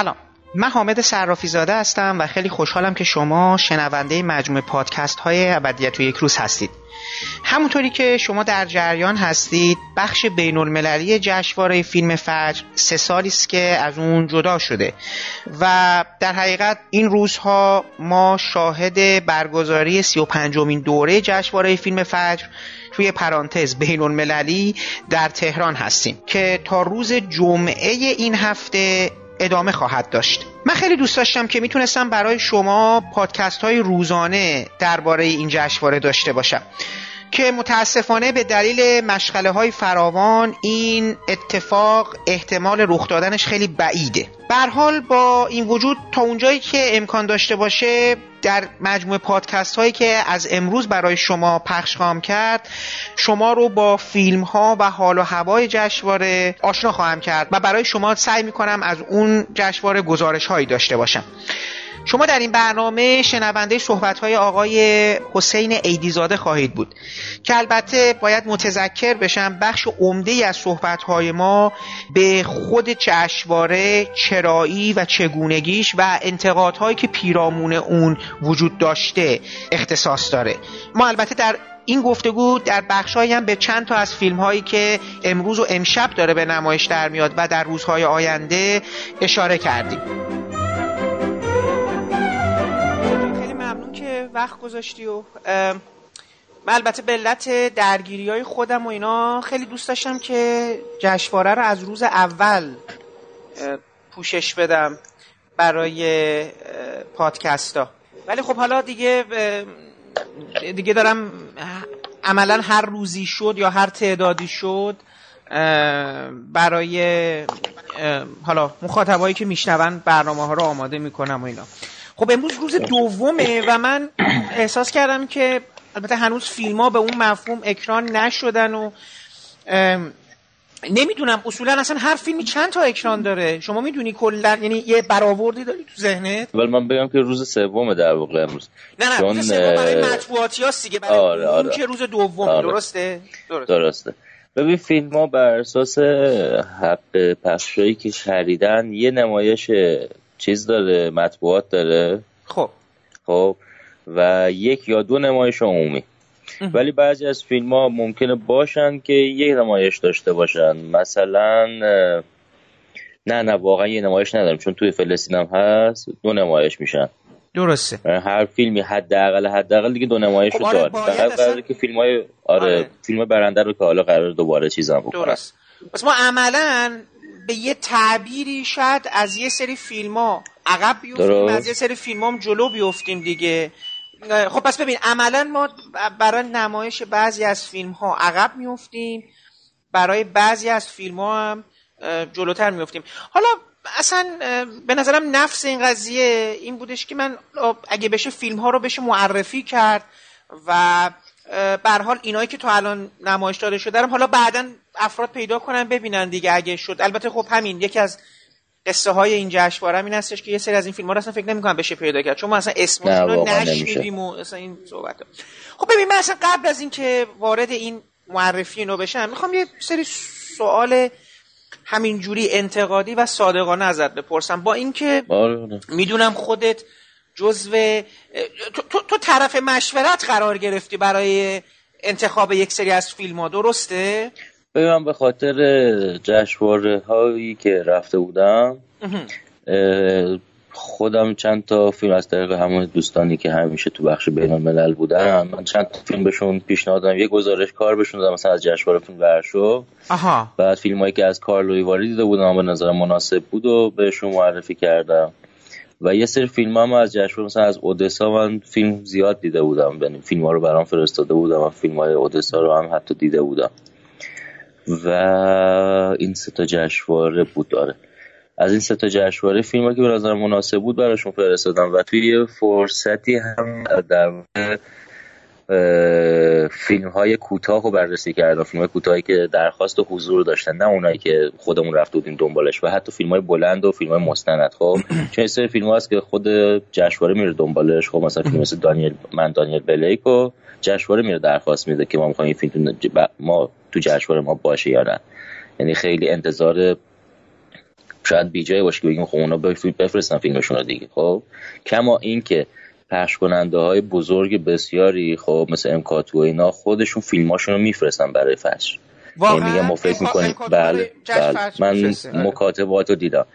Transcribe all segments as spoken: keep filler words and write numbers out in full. سلام، من حامد شرافی زاده هستم و خیلی خوشحالم که شما شنونده مجموعه پادکست های ابدیت و یک روز هستید. همونطوری که شما در جریان هستید، بخش بین المللی جشنواره فیلم فجر سه سالی است که از اون جدا شده و در حقیقت این روزها ما شاهد برگزاری سی و پنجمین دوره جشنواره فیلم فجر توی پرانتز بین المللی در تهران هستیم که تا روز جمعه این هفته ادامه خواهد داشت. من خیلی دوست داشتم که میتونستم برای شما پادکست های روزانه درباره این جشنواره داشته باشم که متاسفانه به دلیل مشغله های فراوان این اتفاق احتمال رخ دادنش خیلی بعیده. به هر حال با این وجود تا اونجایی که امکان داشته باشه در مجموعه پادکست هایی که از امروز برای شما پخش خواهم کرد، شما رو با فیلم ها و حال و هوای جشنواره آشنا خواهم کرد و برای شما سعی میکنم از اون جشنواره گزارش هایی داشته باشم. شما در این برنامه شنونده صحبت‌های آقای حسین ایدیزاده خواهید بود که البته باید متذکر بشم بخش عمده‌ای از صحبت‌های ما به خود جشنواره، چرایی و چگونگیش و انتقادهایی که پیرامون اون وجود داشته اختصاص داره. ما البته در این گفتگو در بخشایی هم به چند تا از فیلم‌هایی که امروز و امشب داره به نمایش در میاد و در روزهای آینده اشاره کردیم. وقت گذاشتی و من البته به علت درگیری‌های خودم و اینا خیلی دوست داشتم که جشنواره رو از روز اول پوشش بدم برای پادکستا، ولی خب حالا دیگه دیگه دارم عملا هر روزی شد یا هر تعدادی شد برای حالا مخاطبایی که میشنون برنامه‌ها رو آماده میکنم و اینا. خب امروز روز دومه و من احساس کردم که البته هنوز فیلم ها به اون مفهوم اکران نشدن و نمیدونم اصولا اصلا هر فیلمی چند تا اکران داره، شما میدونی کلا یعنی یه برآوردی داری تو ذهنت؟ ولی من بگم که روز سومه در واقع امروز. نه نه، روز سوم برای مطبوعاتی هاست دیگه، برای آره آره. اون که روز دومه. آره. درسته؟ درسته درسته ببین فیلم ها بر اساس حق پخشایی که خریدن یه نمایش چیز داره، مطبوعات داره، خب خب و یک یا دو نمایش عمومی. ولی بعضی از فیلم ها ممکنه باشن که یک نمایش داشته باشن، مثلا نه نه واقعا یه نمایش ندارم چون توی فلسطین هم هست دو نمایش میشن. درسته، هر فیلمی حداقل حداقل دیگه دو نمایش رو داره. فقط قراره که فیلمای آره فیلم برنده رو که حالا قراره دوباره چیزام بکنن. درست. پس ما عملاً به یه تعبیری شاید از یه سری فیلم ها عقب بیفتیم، از یه سری فیلم هم جلو بیفتیم دیگه. خب پس ببین عملا ما برای نمایش بعضی از فیلم ها عقب میفتیم، برای بعضی از فیلم ها هم جلوتر میفتیم. حالا اصلا به نظرم نفس این قضیه این بودش که من اگه بشه فیلم ها رو بشه معرفی کرد و به هر حال اینایی که تا الان نمایش داده شده حالا بعداً افراد پیدا کنن ببینن دیگه اگه شد. البته خب همین یکی از قصه های این جشنواره این هستش که یه سری از این فیلم ها رو اصلا فکر نمی‌کنم بشه پیدا کرد چون ما اصلا اسمشون رو نشنیدیم و اصلا این صحبت‌ها. خب ببین من اصلا قبل از این که وارد این معرفی نو بشم میخوام یه سری سوال همینجوری انتقادی و صادقانه ازت بپرسم، با اینکه میدونم خودت جزو تو،, تو،, تو طرف مشورت قرار گرفتی برای انتخاب یک سری از فیلم‌ها، درسته؟ ببینم به خاطر جشنواره هایی که رفته بودم خودم چند تا فیلم از طریق همون دوستانی که همیشه تو بخش بین الملل بودن من چند تا فیلم بهشون پیشنهاد دادم، یه گزارش کار بهشون دادم مثلا از جشنواره فیلم ورشو. آها. بعد فیلم هایی که از کارلووی واری دیده بودم به نظر مناسب بود و بهشون معرفی کردم و یه سری فیلم هم از جشنواره مثلا از اودسا من فیلم زیاد دیده بودم، یعنی فیلم ها رو برام فرستاده بودم و فیلم های اودسا رو هم حتی دیده بودم و این سه تا جشنواره بود. داره از این سه تا جشنواره فیلمی که به نظر مناسب بود براشون فرستادم و توی یه فرصتی هم در فیلم‌های کوتاهو بررسی کردم، فیلم‌های کوتاهی که درخواست و حضور داشتن، نه اونایی که خودمون رفته بودیم دنبالش و حتی فیلم‌های بلند و فیلم‌های مستند. خب چه سری فیلم‌ها هست که خود جشنواره میره دنبالش، خب مثلا فیلم مثل دانیل من دانیل بلیک و جشنواره میره درخواست میده که ما می‌خوایم این فیلم ما تو جشنواره ما باشه یا نه، یعنی خیلی انتظار شاید بیجای باشه که بگیم خب اونا بفرستن فیلمشون رو دیگه. خب کما این که پخش کننده های بزرگ بسیاری خب مثل امکاتو اینا خودشون فیلماشون رو میفرستن برای فجر. واقعا ما فکر می‌کنیم بله بله من مکاتبات رو دیدم،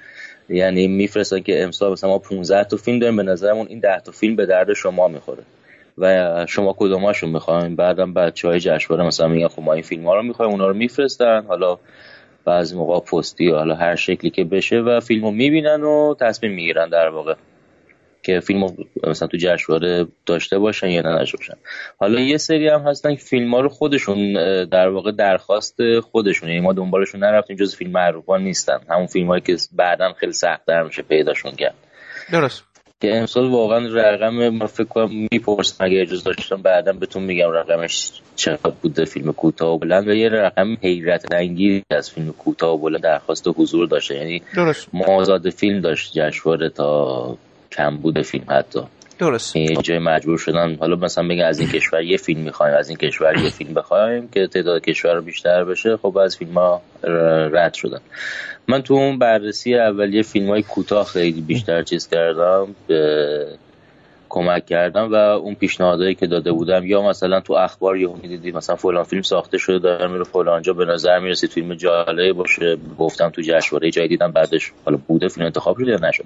یعنی میفرستن که امسال مثلا ما پانزده تا فیلم داریم، به نظرمون این ده تا فیلم به درد شما میخوره و شما کدوماشو میخواین. بعدم بچهای جشنواره مثلا میگن خب ما این فیلم‌ها رو می‌خوایم، اونا رو میفرستن، حالا بعضی موقع پستی حالا هر شکلی که بشه و فیلمو میبینن و تصمیم میگیرن در واقع که فیلمو مثلا تو جشنواره داشته باشن یا نه داشته باشن. حالا یه سری هم هستن که فیلم‌ها رو خودشون در واقع درخواست خودشون، یعنی ما دنبالشون نرفتیم، جز فیلم معروفا نیستن، همون فیلمایی که بعداً خیلی سخت‌تر میشه پیداشون کرد. درست که امسال واقعا رقم من فکر کنم میپرسم اگه اجازه داشتم بعدا بهتون میگم رقمش چقدر بوده فیلم کوتاه و بلند و یه رقم حیرت انگیزی از فیلم کوتاه و بلند درخواست و حضور داشته، یعنی مازاد فیلم داشت جشنواره تا کم بوده فیلم حتی. درست یه جای مجبور شدن حالا مثلا بگن از این کشور یه فیلم میخوایم، از این کشور یه فیلم بخوایم که تعداد کشور بیشتر بشه. خب از فیلم‌ها رد شدن. من تو اون بررسی اولیه فیلم‌های کوتاه خیلی بیشتر چیز کردم، به... کمک کردم و اون پیشنهادایی که داده بودم، یا مثلا تو اخبار یهو می‌دیدید مثلا فلان فیلم ساخته شده داره میره فلانجا، به نظر میرسید فیلم جالبی باشه، گفتم تو جشنواره جای دیدم بعدش حالا بوده فیلم انتخاب شده یا نشد.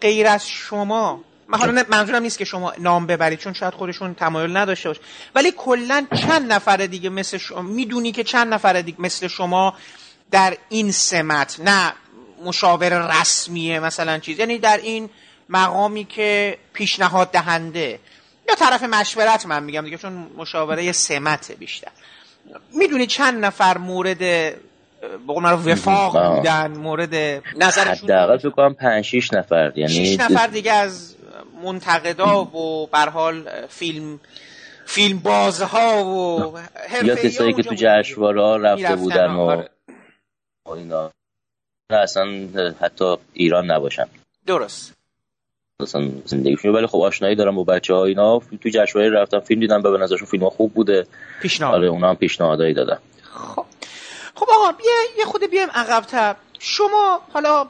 غیر از شما من حالا منظورم نیست که شما نام ببرید چون شاید خودشون تمایل نداشته باشه، ولی کلا چند نفر دیگه مثل شما میدونی که چند نفر دیگه مثل شما در این سمت، نه مشاور رسمیه مثلا چیز، یعنی در این مقامی که پیشنهاد دهنده یا طرف مشورت، من میگم دیگه چون مشاوره سمت بیشتر، میدونی چند نفر مورد بقول ما وفاق بودن، مورد نظرشون حداقل فکر کنم پنج شش نفر، یعنی شش نفر دیگه از منتقدا و به هر حال فیلم فیلم بازها و یا کسایی که تو جشنواره‌ها رفته بودن و اینا اصلا حتی ایران نباشن. درست اصلا زندگیشون. ولی خب آشنایی دارم با بچه‌ها اینا تو جشنواره رفتن فیلم دیدن و به نظرشون فیلم‌ها خوب بوده، پیشنهاد آره اونا هم پیشنهادایی دادن. خب خب آقا بیا یه خود بیایم عقب‌تر. شما حالا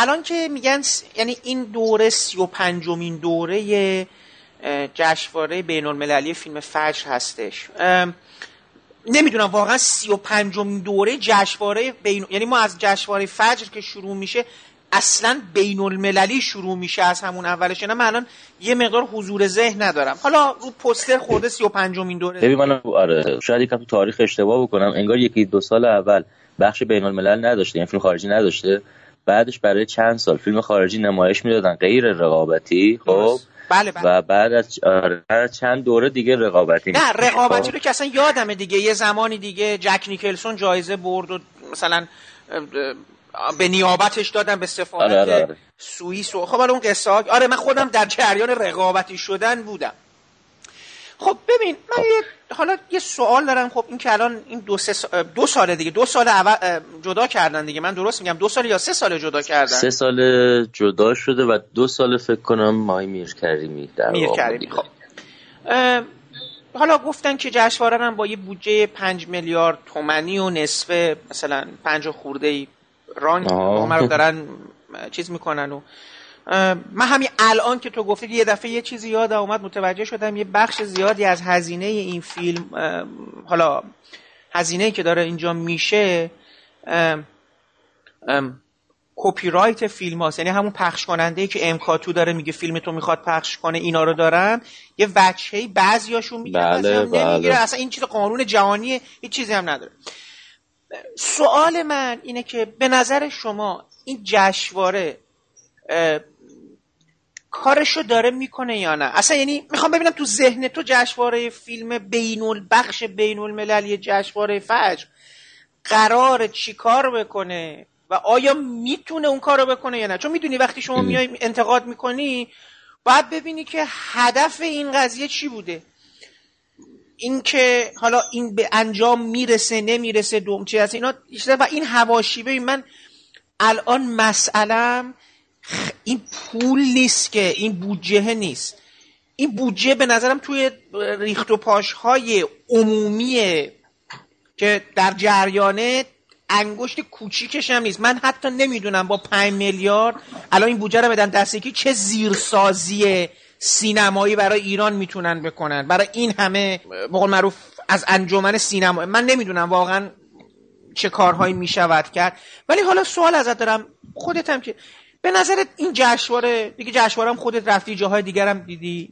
الان که میگن یعنی این دوره سی و پنجمین دوره جشنواره بین المللی فیلم فجر هستش، نمیدونم واقعا سی و پنجمین دوره جشنواره بین، یعنی ما از جشنواره فجر که شروع میشه اصلا بین المللی شروع میشه از همون اولش، نه من الان یه مقدار حضور ذهن ندارم. حالا رو پوستر خورده سی و پنجمین دوره ببین من آره شاید یکم تاریخ اشتباه بکنم، انگار یکی دو سال اول بخش بین الملل نداشته، یعنی فیلم خارجی نداشته، بعدش برای چند سال فیلم خارجی نمایش میدادن غیر رقابتی. خب بله بله. و بعد از چند دوره دیگه رقابتی نه رقابتی رو که اصلا یادمه دیگه، یه زمانی دیگه جک نیکلسون جایزه برد و مثلا به نیابتش دادن به سفارت آره آره آره. سوئیس و خب اون قصه ها. آره من خودم در جریان رقابتی شدن بودم. خب ببین من یه حالا یه سوال دارم. خب این که الان این دو سه سا... دو سال دیگه دو سال اول جدا کردن دیگه، من درست میگم دو سال یا سه سال جدا کردن؟ سه سال جدا شده و دو سال فکر کنم مای میرکریمی در میرکریمی. خب اه... حالا گفتن که جشنواره هم با یه بودجه پنج میلیارد تومانی و نصفه مثلا پنج خورده ران عمر رو دارن چیز میکنن و من همین الان که تو گفتی یه دفعه یه چیزی یاد اومد، متوجه شدم یه بخش زیادی از هزینه این فیلم، حالا هزینه‌ای که داره اینجا میشه کپی رایت فیلم هاست، یعنی همون پخش کننده‌ای که امکاتو داره میگه فیلم تو میخواد پخش کنه اینا رو دارن یه وجهی بعضیاشون میگیره اصلا نمیگیره، اصلا این چیز قانون جهانیه، هیچ چیزی هم نداره. سوال من اینه که به نظر شما این جشنواره کارشو داره میکنه یا نه؟ اصلا یعنی میخوام ببینم تو ذهن تو جشنواره فیلم بینول بخش بین المللی جشنواره فجر قراره چی کار بکنه و آیا میتونه اون کارو بکنه یا نه؟ چون میدونی وقتی شما میای انتقاد میکنی باید ببینی که هدف این قضیه چی بوده، این که حالا این به انجام میرسه نمیرسه دوم چی هست اینا و این حواشیبه. من الان مسئله‌ام این پول نیست که این بودجه نیست، این بودجه به نظرم توی ریخت و پاش‌های عمومی که در جریانه انگشت کوچیکش هم نیست. من حتی نمیدونم با پنج میلیارد الان این بودجه رو بدن دست کی چه زیرسازی سینمایی برای ایران میتونن بکنن، برای این همه به قول معروف از انجمن سینما. من نمیدونم واقعا چه کارهایی میشود کرد. ولی حالا سوال ازت دارم، خودت هم که به نظرت این جشنواره دیگه، جشنواره هم خودت رفتی جاهای دیگر هم دیدی،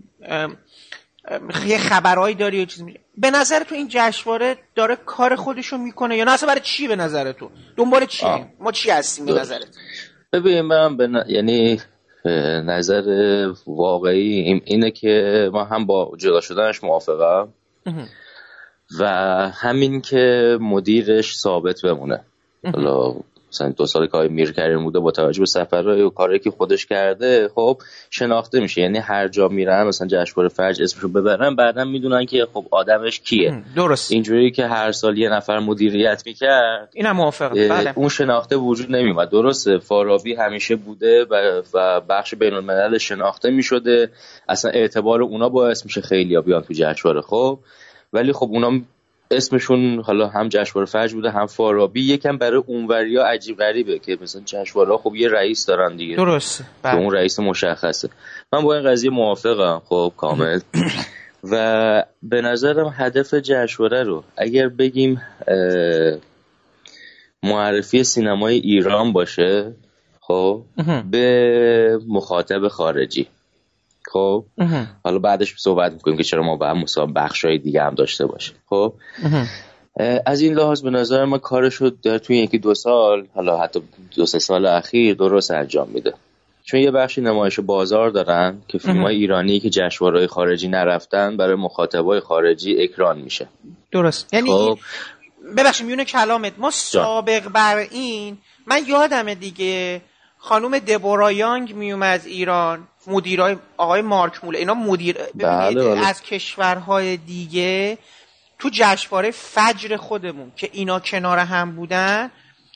یه خبرهایی داری یه چیز میشه، به نظر تو این جشنواره داره کار خودشو میکنه یا نه؟ اصلا برای چی به نظر تو؟ دنبال چی؟ آه. ما چی هستیم به نظرت؟ ببین من به ن... یعنی نظر واقعی اینه که من هم با جدا شدنش موافقم و همین که مدیرش ثابت بمونه. حالا مثلا دو سال کاری میرکریم بوده، با توجه به سفرهای و کاری که خودش کرده خب شناخته میشه، یعنی هر جا میرن مثلا جشنواره فجر اسمشو ببرن بعدا میدونن که خب آدمش کیه. درست. اینجوری که هر سال یه نفر مدیریت میکرد اینم موافقه، بله اون شناخته وجود نمیومد. درسته فارابی همیشه بوده و بخش بین الملل شناخته میشده، اصلا اعتبار اونا باعث میشه خیلیا بیان تو جشنواره. خب ولی خب اونا اسمشون حالا هم جشنواره فجر بوده هم فارابی، یکم برای اونوریا عجیب غریبه که مثلا جشنواره‌ها خب یه رئیس دارن دیگه. درست. که اون رئیس مشخصه. من با این قضیه موافقم خب کامل. و به نظرم هدف جشنواره رو اگر بگیم معرفی سینمای ایران باشه خب به مخاطب خارجی. خب حالا بعدش صحبت میکنیم که چرا ما باید مسابقه بخشای دیگه هم داشته باشه. خب از این لحاظ به نظر من کارشو در توی یکی دو سال، حالا حتی دو سه سال اخیر درست انجام میده، چون یه بخشی نمایش بازار دارن که فیلمای ایرانی که جشنواره‌های خارجی نرفتن برای مخاطبای خارجی اکران میشه. درست. یعنی خب. ببخشید میونه کلامت ما سابق جان. بر این من یادمه دیگه خانم دبورا یانگ میومد از ایران، مدیرای آقای مارک موله اینا مدیر ببینید از کشورهای دیگه تو جشنواره فجر خودمون که اینا کنار هم بودن،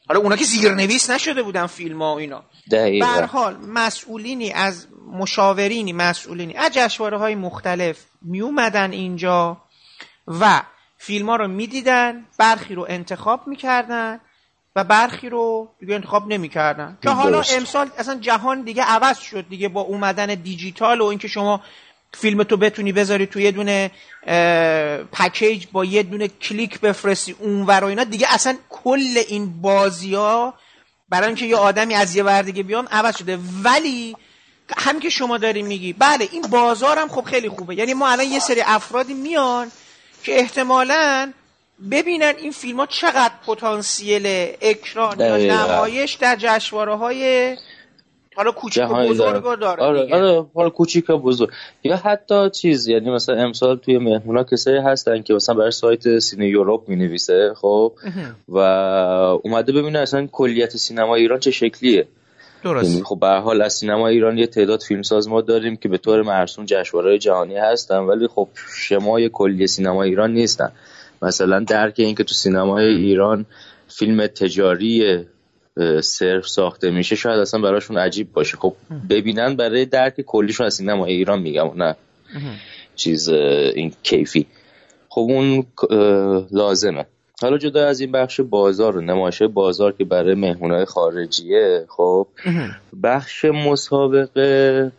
حالا اونا که زیرنویس نشده بودن فیلم‌ها و اینا، به هر حال مسئولینی از مشاورینی مسئولینی از جشنواره‌های مختلف می اومدن اینجا و فیلم‌ها رو می‌دیدن، برخی رو انتخاب می‌کردن و برخی رو دیگه انتخاب نمی‌کردن که حالا امسال اصلا جهان دیگه عوض شد دیگه با اومدن دیجیتال و اینکه شما فیلم تو بتونی بذاری تو یه دونه پکیج با یه دونه کلیک بفرستی اونور و اینا، دیگه اصلا کل این بازی‌ها برای اینکه یه آدمی از یه ور دیگه بیام عوض شده. ولی همین که شما داری میگی بله این بازارم خب خیلی خوبه، یعنی ما الان یه سری افرادی میان که احتمالاً ببینن این فیلم‌ها چقدر پتانسیل اکران یا نمایش در جشنواره‌های حالا کوچیک و بزرگ داره. آره آره حالا کوچیک و بزرگ یا حتی چیز، یعنی مثلا امسال توی مهمونا کسایی هستن که مثلا برای سایت سینه یوروپ می‌نویسه خب و اومده ببینه اصلا کلیت سینما ایران چه شکلیه. درست. خب به هر حال از سینما ایران یه تعداد فیلمساز ما داریم که به طور مرسوم جشنواره‌های جهانی هستن ولی خب شمای کلی سینما ایران نیستن. مثلا درک این که تو سینمای ایران فیلم تجاری صرف ساخته میشه شاید اصلا براشون عجیب باشه، خب ببینن برای درک کلیشون از سینمای ایران میگم نه چیز این کیفی، خب اون لازمه. حالا جدا از این بخش بازار و نمایشه بازار که برای مهمونای خارجیه خب بخش مسابقه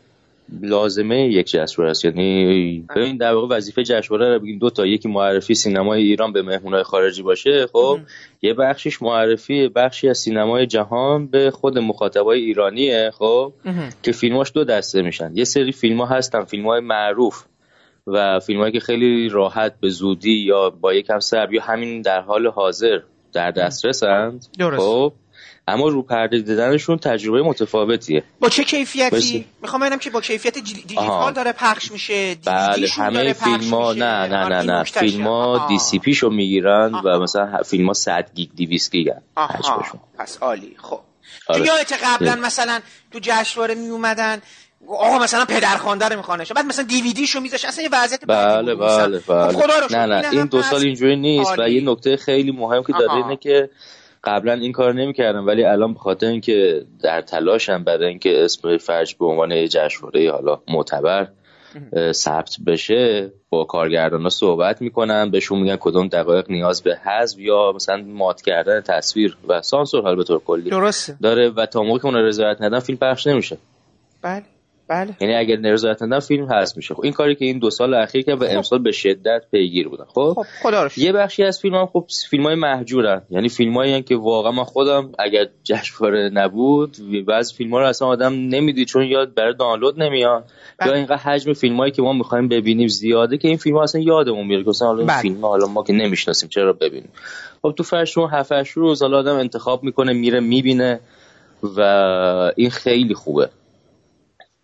لازمه یک جشنواره است، یعنی ببین در واقع وظیفه جشنواره رو بگیم دو تا، یکی معرفی سینمای ایران به مهمونای خارجی باشه خب اه. یه بخشش معرفی بخشی از سینمای جهان به خود مخاطبای ایرانیه خب اه. که فیلماش دو دسته میشن، یه سری فیلم‌ها هستن فیلم‌های معروف و فیلم‌هایی که خیلی راحت به زودی یا با یکم سرب یا همین در حال حاضر در دسترسند خب اما رو پرده دیدنشون تجربه متفاوتیه. با چه کیفیتی؟ بسی. میخوام ببینم که با کیفیت دیجیتال داره پخش میشه. بله همه فیلم‌ها نه نه نه نه فیلم‌ها دی سی پیشو میگیرن و مثلا فیلم‌ها صد گیگ دویست گیگ هستشون. پس عالی. خب آره. یادت قبلا مثلا تو جشنواره می اومدن آقا مثلا پدرخوانده رو میخوانش بعد مثلا دیویدیشو میذاش اصلا یه وضعیت بله بله بله. خدا رو شکر نه نه این دو سال اینجوری نیست و یه نکته خیلی مهم که داره اینه که قبلا این کار نمی‌کردم ولی الان بخاطر اینکه در تلاشم برای اینکه اسم فجر به عنوان یه جشنواره حالا معتبر ثبت بشه با کارگردانا صحبت میکنن، بهشون میگن کدوم دقایق نیاز به حذف یا مثلا مات کردن تصویر و سانسور حال به طور کلی درسته. داره و تا موقعی که اون رضایت ندن فیلم پخش نمیشه. بله بله، یعنی اگر رضایت ندن فیلم حذف میشه. خب این کاری که این دو سال اخیر که و امسال به شدت پیگیر بودن. خب, خب خدا روش. یه بخشی از فیلمام خب فیلمای محجورن، یعنی فیلمایی که واقعا من خودم اگر جشنواره نبود بعضی فیلما رو اصلا آدم نمیدید چون یاد برای دانلود نمیاد یا اینقدر حجم فیلمایی که ما می‌خوایم ببینیم زیاده که این فیلم‌ها اصلا یادمون میره که اصلا حالا این فیلم‌ها حالا ما که نمی‌شناسیم چرا ببینیم. خب تو فرشون هفت هشت روز حالا آدم انتخاب می‌کنه میره می‌بینه و این خیلی خوبه.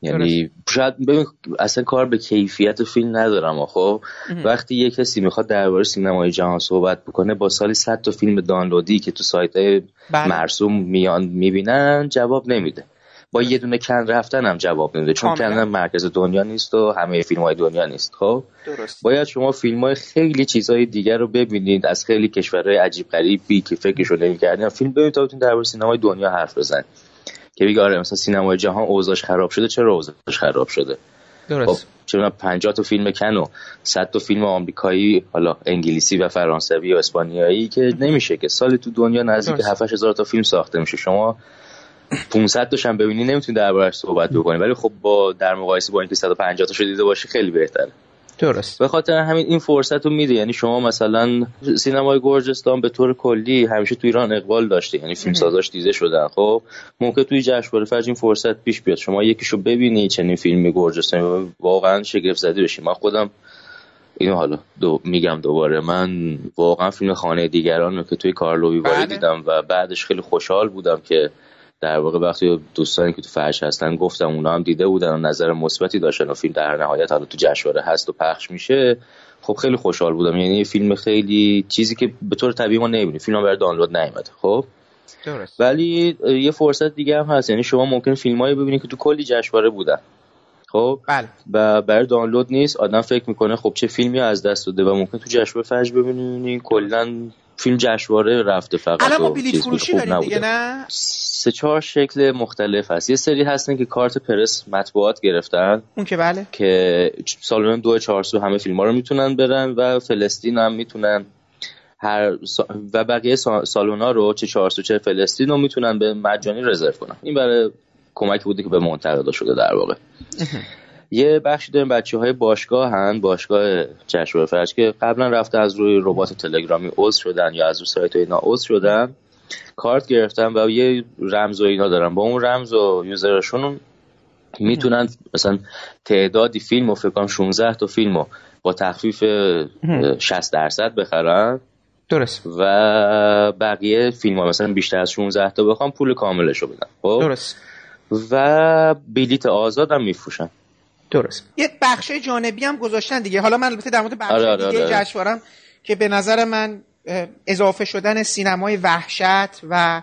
یعنی شاید ببین اصلا کار به کیفیت فیلم ندارم. خب وقتی یک کسی میخواد درباره سینمای جهان صحبت بکنه با سالی صد تا فیلم دانلودی که تو سایت‌های مرسوم میان میبینن جواب نمیده، با یه دونه کن رفتن هم جواب نمیده، چون کن مرکز دنیا نیست و همه فیلم‌های دنیا نیست. خب درست. باید شما فیلم‌های خیلی چیزهای دیگر رو ببینید از خیلی کشورهای عجیب غریبی که فکرشو نمی‌کردین فیلم ببینید تا بتونید درباره سینمای دنیا حرف بزنید که بگه آره مثلا سینمای جهان اوضاعش خراب شده، چرا اوضاعش خراب شده. درست. چون پنجاه تا فیلم کن و صد تا فیلم آمریکایی، حالا انگلیسی و فرانسوی و اسپانیایی که نمیشه که سالی تو دنیا نزدیک هفت هشت هزار تا فیلم ساخته میشه، شما پانصد تاش هم ببینی نمیتونی دربارش صحبت بکنی، ولی خب با در مقایسه با اینکه صد و پنجاه تاشو دیده باشی خیلی بهتره. درست. به خاطر همین این فرصت رو میده. یعنی شما مثلا سینمای گرجستان به طور کلی همیشه تو ایران اقبال داشته، یعنی فیلمسازاش دیده شدن. خب ممکن توی جشنواره فجر این فرصت پیش بیاد شما یکیشو ببینی چنین فیلمی گرجستانی واقعا شگفت زده بشی. من خودم اینو حالا دو میگم دوباره، من واقعا فیلم خانه دیگران رو که توی کارلووی واری دیدم و بعدش خیلی خوشحال بودم که در واقع وقتی دوستانی که تو فرش هستن گفتم اونا هم دیده بودن و نظر مثبتی داشتن و فیلم در نهایت حالا تو جشنواره هست و پخش میشه، خب خیلی خوشحال بودم. یعنی فیلم خیلی چیزی که به طور طبیعی ما نمی‌بینیم، فیلم برای دانلود نیومده. خب درست. ولی یه فرصت دیگه هم هست، یعنی شما ممکن فیلمایی ببینید که تو کلی جشنواره بودن. خب بله. و برای دانلود نیست. آدم فکر میکنه خب چه فیلمی از دست داده و ممکن تو جشنواره فجر ببینین کلاً فیلم جشنواره رفته فقط. الان ما بلیط فروشی داریم دیگه، نه؟ سه چهار شکل مختلف هست. یه سری هستن که کارت پرس مطبوعات گرفتن، اون که بله که سالن دو چهارسو همه فیلم‌ها رو میتونن برن و فلسطین هم میتونن هر سا... و بقیه سالن‌ها رو چه چهارسو چه فلسطین رو میتونن به مجانی رزرو کنن. این برای کمک بوده که به منتقدا شده در واقع. یه بخشی داریم بچه‌های باشگاه هن، باشگاه جشنواره فجر که قبلا رفته از روی ربات تلگرامی عضو شدن یا از روی سایت اینا عضو شدن، کارت گرفتن و یه رمز و اینا دارن، با اون رمز و یوزرشون میتونن مثلا تعدادی فیلمو فکر کنم شانزده تا فیلمو با تخفیف شصت درصد بخرن. درست. و بقیه فیلم‌ها مثلا بیشتر از شانزده تا بخوام پول کاملشو بدن. خب درست. و بلیت آزاد هم میفروشن. درست. یه بخشای جانبی هم گذاشتن دیگه. حالا من البته در مورد بخش آره، دیگه آره. جشنوارم که به نظر من اضافه شدن سینمای وحشت و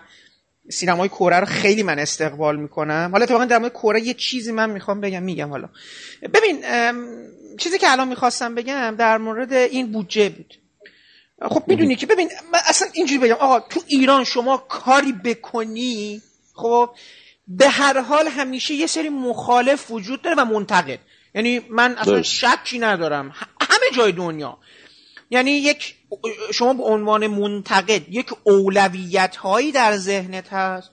سینمای کره رو خیلی من استقبال میکنم. حالا اتفاقا در مورد کره یه چیزی من میخوام بگم، میگم حالا. ببین چیزی که الان میخواستم بگم در مورد این بودجه بود. خب میدونی که ببین من اصلا اینجوری بگم آقا تو ایران شما کاری بکنی، خب به هر حال همیشه یه سری مخالف وجود داره و منتقد. یعنی من اصلا شکی ندارم همه جای دنیا، یعنی یک شما به عنوان منتقد یک اولویت هایی در ذهنت هست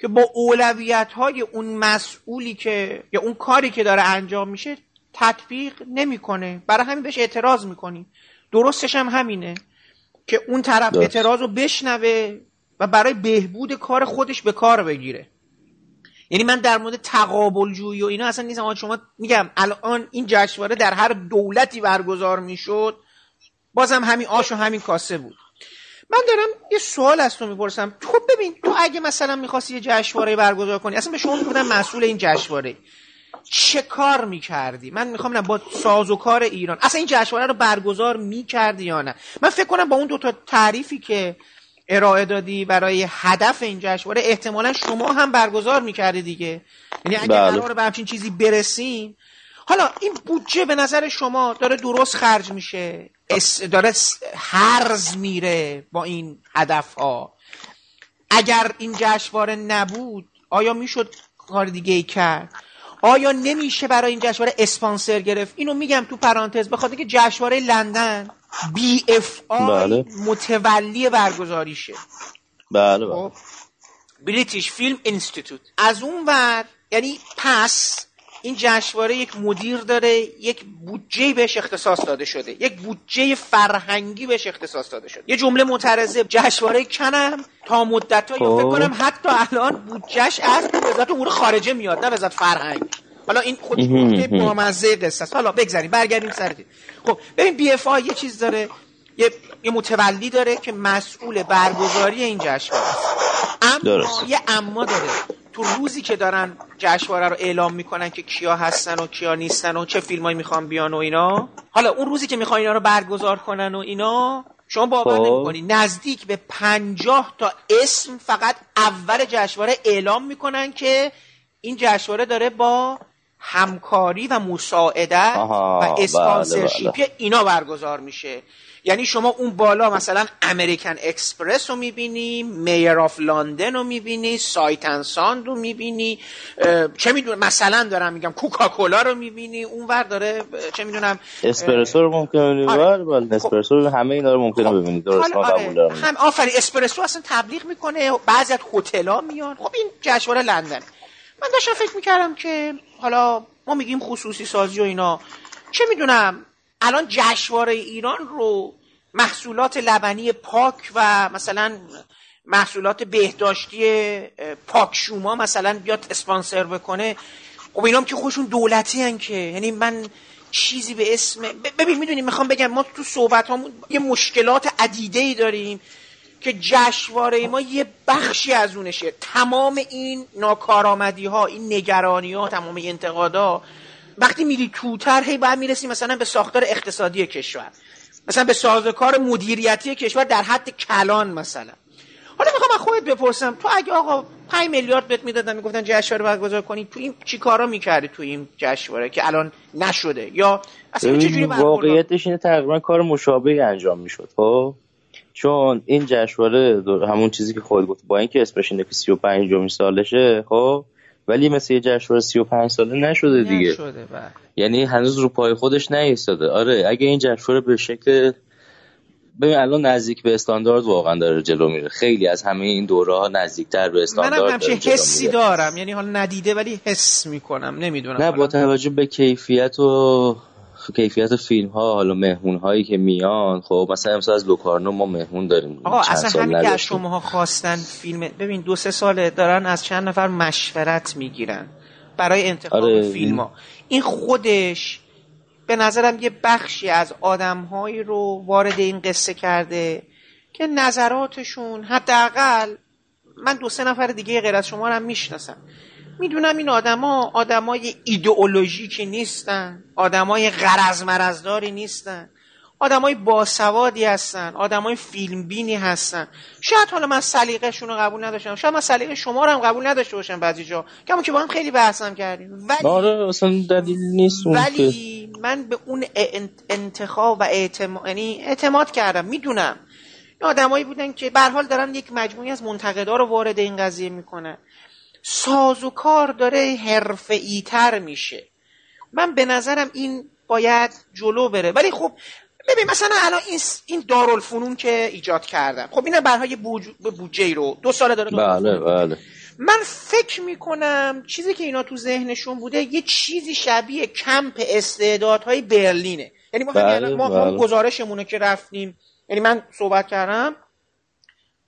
که با اولویت های اون مسئولی که یا اون کاری که داره انجام میشه تطبیق نمیکنه، برای همین بهش اعتراض میکنی. درستش هم همینه که اون طرف دست. اعتراض رو بشنوه و برای بهبود کار خودش به کار بگیره. یعنی من در مورد تقابل جویی و اینا اصلا نیستم. شما میگم الان این جشنواره در هر دولتی برگزار میشد بازم همین آش و همین کاسه بود. من دارم یه سوال از تو میپرسم. تو ببین تو اگه مثلا میخواستی یه جشنواره برگزار کنی، اصلا به شما میگفتن مسئول این جشنواره، چه کار میکردی؟ من میخوام نه با سازوکار ایران اصلا این جشنواره رو برگزار میکردی یا نه؟ من فکر کنم با اون دو تا تعریفی که ارائه دادی برای هدف این جشنواره احتمالا شما هم برگزار میکرده دیگه. یعنی اگه قراره به همچین چیزی برسیم، حالا این بودجه به نظر شما داره درست خرج میشه، داره هرز میره با این هدف ها؟ اگر این جشنواره نبود آیا میشد کار دیگه ای کرد؟ آیا نمیشه برای این جشنواره اسپانسر گرفت؟ اینو میگم تو پرانتز به خاطر که جشنواره لندن بی اف آی بله. متولی برگزاریشه. بله بله. بریتیش فیلم اینستیتوت. از اون ور یعنی پس این جشنواره یک مدیر داره، یک بودجه بهش اختصاص داده شده، یک بودجه فرهنگی بهش اختصاص داده شده. یه جمله معترضه جشنواره کنم تا مدت‌ها یا فکر کنم حتی الان بودجهش از وزارت امور خارجه میاد، نه وزارت فرهنگ. حالا این خودش یه بامزه قصه است. حالا بگذاریم برگردیم سر. خب ببین بی اف آی یه چیز داره، یه یه متولی داره که مسئول برگزاری این جشنواره است. اما یه اما داره. تو روزی که دارن جشنواره رو اعلام میکنن که کیا هستن و کیا نیستن و چه فیلمایی میخوان بیان و اینا، حالا اون روزی که میخوان اینا رو برگزار کنن و اینا، شما باور نمیکنید نزدیک به پنجاه تا اسم فقط اول جشنواره اعلام میکنن که این جشنواره داره با همکاری و مساعدت و اسپانسرشیپ اینا برگزار میشه. یعنی شما اون بالا مثلا امریکن اکسپرس رو میبینی، میر آف لندن رو میبینی، سایت اند ساند رو میبینی، چه میدونم مثلا دارم میگم کوکاکولا رو میبینی، اون ور داره چه میدونم اسپرسو رو ممکنه آره. بر اسپرسو رو همه اینا رو ممکنه خب. ببینید درست آره. هم آفرین اسپرسو اصلا تبلیغ میکنه، بعضی از هتل‌ها میان. خب این جشنواره لندن. من داشتم فکر میکردم که حالا ما میگیم خصوصی سازی و اینا، چه میدونم الان جشنواره ایران رو محصولات لبنی پاک و مثلا محصولات بهداشتی پاک شوما مثلا بیاد اسپانسر بکنه. خب اینا هم که خودشون دولتی هن که، یعنی من چیزی به اسم ببین میدونی میخوام بگم ما تو صحبت هامون یه مشکلات عدیده‌ای داریم که جشنواره ما یه بخشی از اونشه. تمام این ناکارآمدی ها، این نگرانی ها، تمام این انتقاد ها وقتی میری توتر هی باید میرسی مثلا به ساختار اقتصادی کشور، مثلا به سازوکار مدیریتی کشور در حد کلان. مثلا حالا میخوام از خودت بپرسم، تو اگه آقا پنج میلیارد بهت میدادن میگفتن جشنواره برگزار کنی، تو این چی کارا میکردی تو این جشنواره که الان نشده یا اصلا چه جوری؟ واقعیتش اینه تقریبا کار مشابهی انجام میشد. خب چون این جشنواره همون چیزی که خود گفت، با اینکه اسمش اینه که سی و پنجمین سالشه، خب ولی مثل یه جشنواره سی و پنج ساله نشده دیگه نشده. یعنی هنوز رو پای خودش نایستاده. آره اگه این جشنواره به شکل ببین الان نزدیک به استاندارد واقعا داره جلو میره، خیلی از همه این دوره‌ها نزدیک‌تر به استاندارد. منم همچین حسی دارم، یعنی حالا ندیده ولی حس میکنم، نمیدونم. نه با توجه به کیفیت و کیفیت فیلم ها، حالا مهمون هایی که میان، خب مثلا امسال از لوکارنو ما مهمون داریم. آقا اصلا همین که از شماها خواستن فیلم، ببین دو سه ساله دارن از چند نفر مشورت میگیرن برای انتخاب آره. فیلم ها. این خودش به نظرم یه بخشی از آدم هایی رو وارد این قصه کرده که نظراتشون، حداقل من دو سه نفر دیگه غیر از شما رو هم میشناسم، میدونم این آدما آدمای ایدئولوژیکی نیستن، آدمای غرض مرزداری نیستن، آدمای باسوادی هستن، آدمای فیلمبینی هستن. شاید حالا من سلیقه‌شون رو قبول نداشتم، شاید من سلیقه شما رو هم قبول نداشته باشم بعضی جا، کما که با هم خیلی بحثم کردیم، ولی آره اصلا دلیل نیست اون، ولی من به اون انتخاب و اعتماد یعنی اعتماد کردم. میدونم این آدمایی بودن که به هر حال دارن یک مجموعه از منتقدا رو وارد این قضیه میکنن، سازوکار داره حرفه‌ای تر میشه. من به نظرم این باید جلو بره. ولی خب ببین مثلا الان این این دارالفنون که ایجاد کردم، خب اینا برای بودجه رو دو ساله داره. بله بله. من فکر میکنم چیزی که اینا تو ذهنشون بوده یه چیزی شبیه کمپ استعدادهای برلینه. یعنی ما بله، ما بله. گزارشمونه که رفتیم، یعنی من صحبت کردم،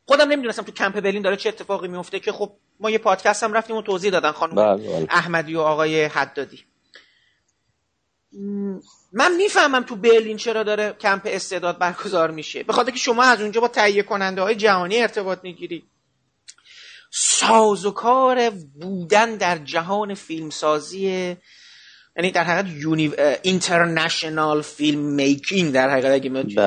خودم نمیدونستم تو کمپ برلین داره چه اتفاقی میفته که خب ما یه پادکست هم رفتیم و توضیح دادن خانم احمدی و آقای حددادی. من میفهمم تو برلین چرا داره کمپ استعداد برگزار میشه، به خاطر که شما از اونجا با تهیه کننده های جهانی ارتباط میگیری. سازوکار بودن در جهان فیلمسازی، یعنی در حقیقت یونیو اینترنشنال فیلم میکینگ در حقیقت اگه میاد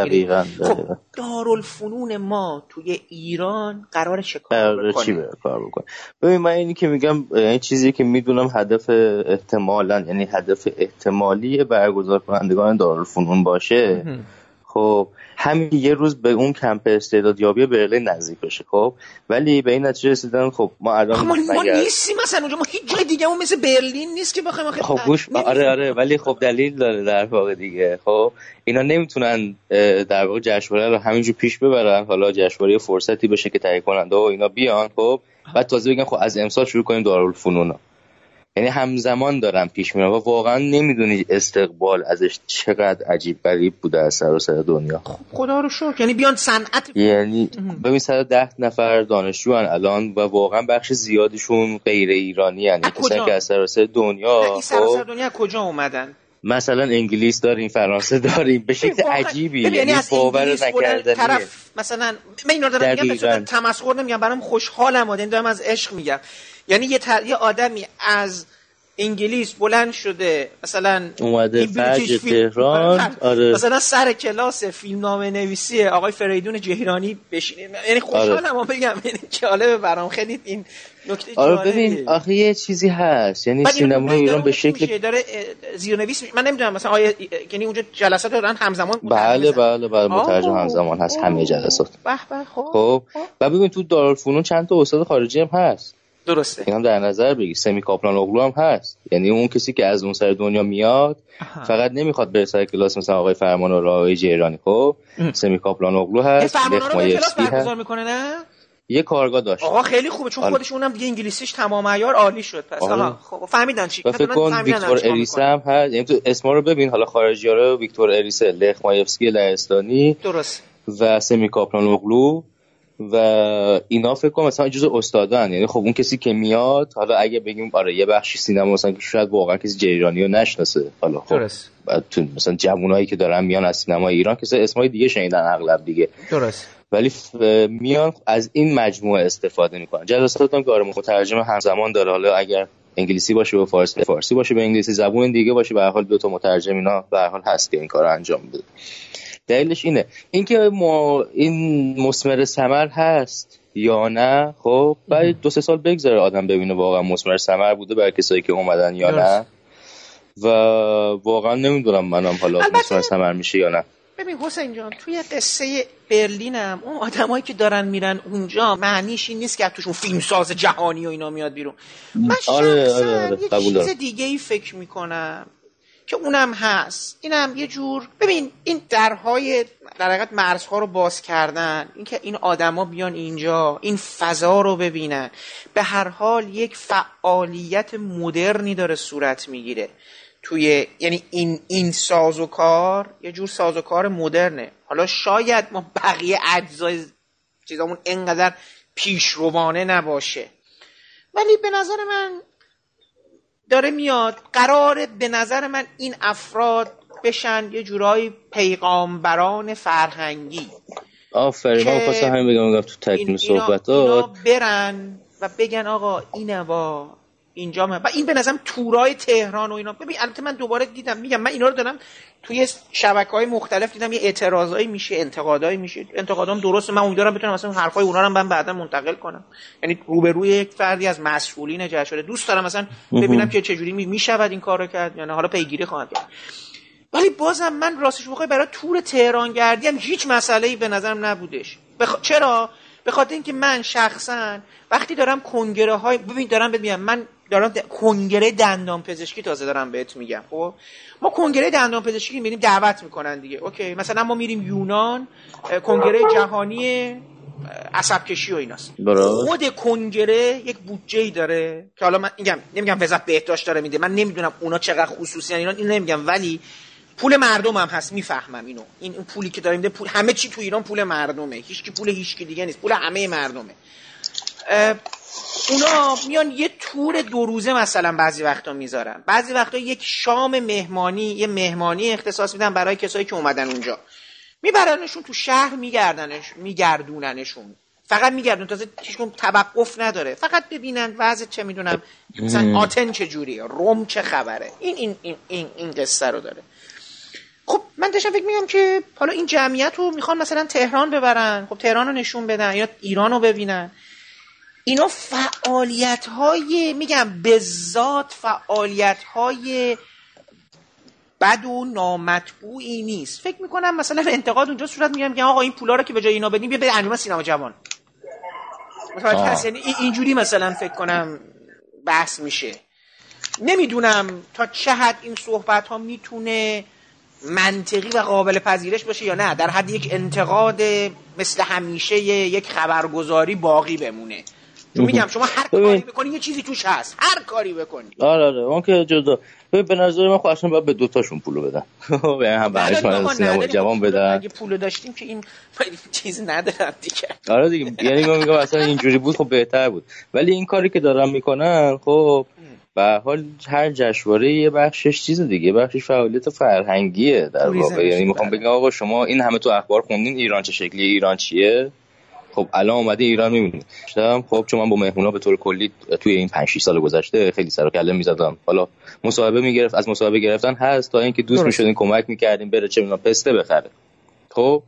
میگیره. خب دارالفنون ما توی ایران قراره چه کار بکنه؟ ببین من اینی که میگم این چیزی که میدونم هدف احتمالاً، یعنی هدف احتمالی برگزار کنندگان دارالفنون باشه خب همین یه روز به اون کمپ استعدادیابی برلین نزدیک بشه، خب ولی به این نتیجه رسیدن خب ما الان ما نیستیم مثلا اونجا، ما هیچ جای دیگه اون مثل برلین نیست که بخوایم خیلی خب گوش آره, آره آره ولی خب دلیل داره در واقع دیگه. خب اینا نمیتونن در واقع جشنواره رو همینجوری پیش ببرن، حالا جشنواره فرصتی بشه که تهیه کننده و اینا بیان، خب بعد تازه بگن خب از امسال شروع کنیم دارالفنونا، یعنی همزمان دارن پیش میرن و واقعا نمیدونی استقبال ازش چقدر عجیب غریب بوده از سراسر دنیا. خدا رو شکر، یعنی بیان صنعت، یعنی ببین صد و ده نفر دانشجو ان الان و واقعا بخش زیادشون غیر ایرانی ان، کسایی که از سراسر دنیا سراسر دنیا کجا اومدن، مثلا انگلیس داریم، فرانسه داریم، به شکل عجیبی، یعنی باور نکردنی طرف مثلا من اینا دارم میگم به صورت تمسخر نمیگم، برام خوشحالم آدم دارم از عشق میگم، یعنی یه تر... یه آدمی از انگلیس بلند شده مثلا اومده فجر تهران، آره مثلا سر کلاس فیلمنامه نویسی آقای فریدون جهرانی بشینه، یعنی خوشحالم آره. بگم یعنی جالبه برام خیلی این نکته جالبه. آره ببین آخه یه چیزی هست، یعنی سینمای ایران به شکل داره زیرنویس میشه. من نمیدونم مثلا آیا یعنی اونجا جلسات دارن همزمان بله بله بله مترجم همزمان هست همه جلسات. به به خب و ببین تو دارالفنون چند تا استاد خارجی هم هست، درسته اینا در نظر بگی، سمی کاپلانوغلو هم هست، یعنی اون کسی که از اون سر دنیا میاد احا. فقط نمیخواد بره سر کلاس مثلا آقای فرمان و راهی جیرانی، خب سمی کاپلانوغلو هست، لخمایفسکی هست، یه کارگاه داشت. آقا خیلی خوبه چون آل... خودش اونم دیگه انگلیسیش تمام عیار عالی شد پس آل... آها خب فهمیدن چی. فکر کنم ویکتور اریس هم هست، یعنی تو اسما رو ببین، حالا خارجی ها ویکتور اریس، لخمایفسکی لهستانی، درست، و سمی کاپلانوغلو و اینا فکر کنم مثلا جزء استادان، یعنی خب اون کسی که میاد، حالا اگه بگیم آره یه بخشی سینما مثلا که شاید واقعا کسی جیرانی رو نشناسه، حالا خب درست. مثلا جوونایی که دارن میان از سینما ایران کسی اسمای دیگه شنیدن اغلب دیگه، درست، ولی میان از این مجموعه استفاده میکنن. جلساتم که آره مترجم همزمان داره، حالا اگر انگلیسی باشه به فارسی، فارسی باشه به انگلیسی، زبون دیگه باشه، به هر حال دو تا مترجم اینا به هر حال هست که این کارو انجام بده. دلیلش اینه اینکه ما این مسمر ثمر هست یا نه، خب بعد دو سه سال بگذره آدم ببینه واقعا مسمر ثمر بوده برای کسایی که اومدن یا نه، و واقعا نمیدونم منم حالا مسمر ثمر میشه یا نه. ببین حسین جان توی قصه برلینم اون آدمایی که دارن میرن اونجا معنیش این نیست که توشون فیلمساز جهانی و اینا میاد بیرون. من آره آره آره قبول دارم. یه چیز دیگه‌ای فکر می‌کنم که اونم هست، اینم یه جور ببین این درهای در حقیقت مرزها رو باز کردن، اینکه این آدما بیان اینجا این فضا رو ببینن. به هر حال یک فعالیت مدرنی داره صورت میگیره توی یعنی این این سازوکار یه جور سازوکار مدرنه. حالا شاید ما بقیه اجزای چیزامون اینقدر پیشروانه نباشه، ولی به نظر من داره میاد، قراره به نظر من این افراد بشن یه جورایی پیغامبران فرهنگی. آفرین، من خواستم همین بگم، میگم تو تکمیل صحبتات اینا برن و بگن آقا اینه وا اینجا من. و این به نظرم تورای تهران و اینا. ببین البته من دوباره دیدم، میگم من اینا رو دارم توی شبکه‌های مختلف دیدم، یه اعتراضایی میشه، انتقادایی میشه، انتقادام درسته، من امیدوارم بتونم مثلا حرفای اونا رو من بعدا منتقل کنم، یعنی روبروی یک فردی از مسئولین جشنواره دوست دارم مثلا ببینم که چجوری میشود این کارو کرد، یعنی حالا پیگیری خواهم کرد. ولی بازم من راستش بخوام برای تور تهران گردی هم هیچ مسئله‌ای به نظرم نبودش. بخ... چرا؟ به خاطر اینکه من شخصا وقتی دارم کنگره‌های ببین دارم بهت میگم، من دارم د... کنگره دندان پزشکی تازه دارم بهت میگم، خب ما کنگره دندان پزشکی میریم دعوت میکنن دیگه، اوکی مثلا ما میریم یونان کنگره جهانی عصب کشی و ایناست، خود کنگره یک بودجه‌ای داره که حالا من میگم نمیگم وزارت بهداشت داره میده، من نمیدونم اونا چقدر خصوصی ان ایران اینو نمیگم، ولی پول مردم هم هست، میفهمم اینو، این اون پولی که داریم ده پول همه چی تو ایران پول مردمه، هیچکی پول هیچکی دیگه نیست، پول همه مردمه. اونا میان یه تور دو روزه مثلا بعضی وقتا میذارن، بعضی وقتا یک شام مهمانی، یه مهمانی اختصاص میدن برای کسایی که اومدن اونجا، میبرنشون تو شهر، میگردنش میگردوننشون، فقط میگردون، تازه هیچکم توقف نداره، فقط ببینن وضع چه میدونم مثلا آتن چه جوریه، روم چه خبره، این این این این, این قصه رو داره. خب من داشتم فکر میگم که حالا این جمعیت رو میخوان مثلا تهران ببرن، خب تهران رو نشون بدن یا ایران رو ببینن، اینا فعالیت های میگم به ذات فعالیت های بد و نامطبوعی نیست. فکر میکنم مثلا انتقاد اونجا صورت میگیره میگن آقا این پولا رو که به جای اینا بدیم بیا به انجمن سینما جوان. مثلا یعنی اینجوری مثلا فکر کنم بحث میشه. نمیدونم تا چه حد این صحبت ها میتونه منطقی و قابل پذیرش باشه یا نه، در حد یک انتقاد مثل همیشه یک خبرگزاری باقی بمونه. تو میگم شما هر کاری بکنی یه چیزی توش هست، هر کاری بکنی. آره آره اون که جدا. به نظر من خب اصلا باید به دو تاشون پولو بدن. به هم برای سینما جوان بدن. اگه پولو داشتیم که این چیز ندارن دیگه. آره دیگه، یعنی من میگم اصلا اینجوری بود خب بهتر بود. ولی این کاری که دارن میکنن خب به هر حال هر جشنواره یه بخشش چیز دیگه، بخشش فعالیت فرهنگیه در واقع. یعنی میخوام بگم آقا شما این همه تو اخبار خوندین ایران چه شکلی، ایران چیه؟ خب الان اومده ایران می‌بینی. خب چون من با مهمونا به طور کلی توی این پنج شش سال گذشته خیلی سر و کله می‌زدم. حالا مصاحبه می‌گرفت، از مصاحبه گرفتن هست تا اینکه دوست می‌شدیم کمک می‌کردیم بره چه می‌دونم پسته بخره. خب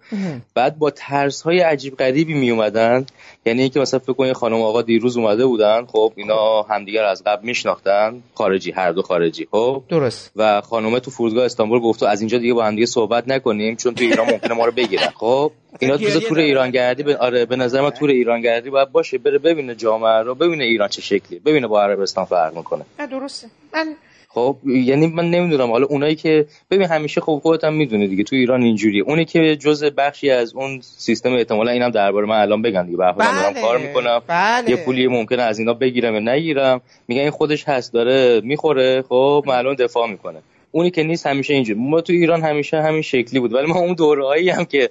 بعد با طرزهای عجیب غریبی میومدن، یعنی اینکه مثلا فکر کنید خانم آقا دیروز اومده بودن، خب اینا همدیگر از قبل میشناختن، خارجی هر دو خارجی، خب درست. و خانومه تو فرودگاه استانبول گفت از اینجا دیگه با همدیگه صحبت نکنیم چون تو ایران ممکنه ما رو بگیرن. خب اینا تو تور ایرانگردی ب... آره به نظر من تور ایرانگردی باید باشه، بره ببینه جامعه رو، ببینه ایران چه شکلیه، ببینه با عربستان فرق میکنه. درسته. من خب یعنی من نمیدونم حالا اونایی که ببین همیشه خب خودت هم میدونه دیگه تو ایران اینجوریه، اونی که جزء بخشی از اون سیستم احتمالاً اینم درباره من الان بگن دیگه، به خاطر دارم کار میکنم بله. یه پولی ممکنه از اینا بگیرم یا نگیرم، میگن این خودش هست داره میخوره، خب من الان دفاع میکنه. اونی که نیست همیشه اینجوری. ما تو ایران همیشه همین شکلی بود، ولی ما اون دورهایی هم که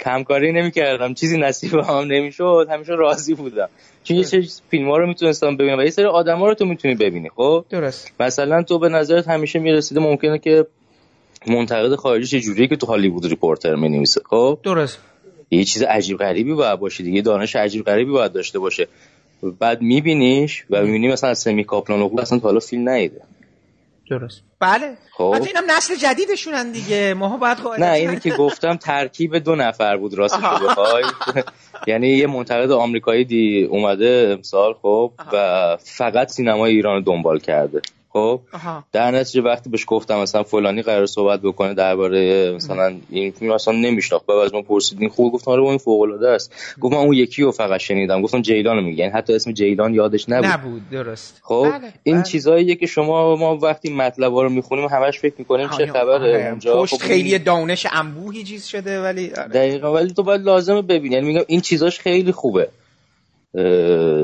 کمکاری نمیکردم چیزی نصیبم هم نمیشد همیشه راضی بودم چون یه سری فیلم‌ها رو میتونستم ببینم و یه سری آدم‌ها رو تو میتونی ببینی. خب درست. مثلا تو به نظرت همیشه میرسیده ممکنه که منتقد خارجی چه جوریه که تو هالیوود ریپورتر مینویسه. خب درست. یه چیز عجیب غریبی باید باشه دیگه، دانش عجیب غریبی باید داشته باشه. بعد میبینیش و میبینی مثلا سمی کاپلانوغلو اصلا تا حالا فیلم ندیده. درست. بله. خب. اینم نسل جدیدشونن دیگه. ماها باید قاعده نه اینی که گفتم ترکیب دو نفر بود راستش رو بخوای. یعنی یه منتقد آمریکایی دی اومده امسال خب و فقط سینمای ایران رو دنبال کرده. خب در نتیجه وقتی بهش گفتم مثلا فلانی قرار صحبت بکنه درباره مثلا این فیلم اصلا نمیشناخت، بعد از من پرسیدین خوب گفتم آره این فوق العاده است. گفت من اون یکی رو فقط شنیدم، گفتم جیلان رو میگه، یعنی حتی اسم جیلان یادش نبود. نبود درست. خب بله، این بله. چیزاییه که شما ما وقتی مطلبا رو میخونیم همش فکر میکنیم چه خبره اونجا، خب خیلی دانش انبوهی چیز شده ولی آره. دقیقاً ولی تو باید لازمه ببینی، یعنی میگم این چیزاش خیلی خوبه. اه...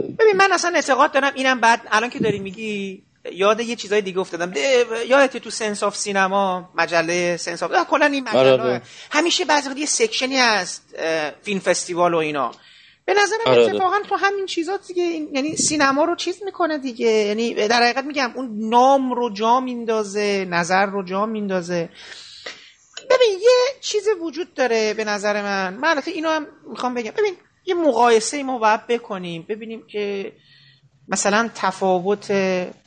ببین من اصلا اعتقاد دارم اینم بعد الان که داری میگی یاد یه چیزای دیگه افتادم. یادت تو سنس آف سینما، مجله سنس آف کلا این مجله همیشه بعضی وقت یه سکشنی هست فیلم فستیوال و اینا. به نظرم اتفاقا تو همین چیزا دیگه یعنی سینما رو چیز میکنه دیگه، یعنی در حقیقت میگم اون نام رو جا میندازه، نظر رو جا میندازه. ببین یه چیز وجود داره به نظر من. من البته اینو هم میخوام بگم. ببین یه مقایسه ما باید بکنیم ببینیم که مثلا تفاوت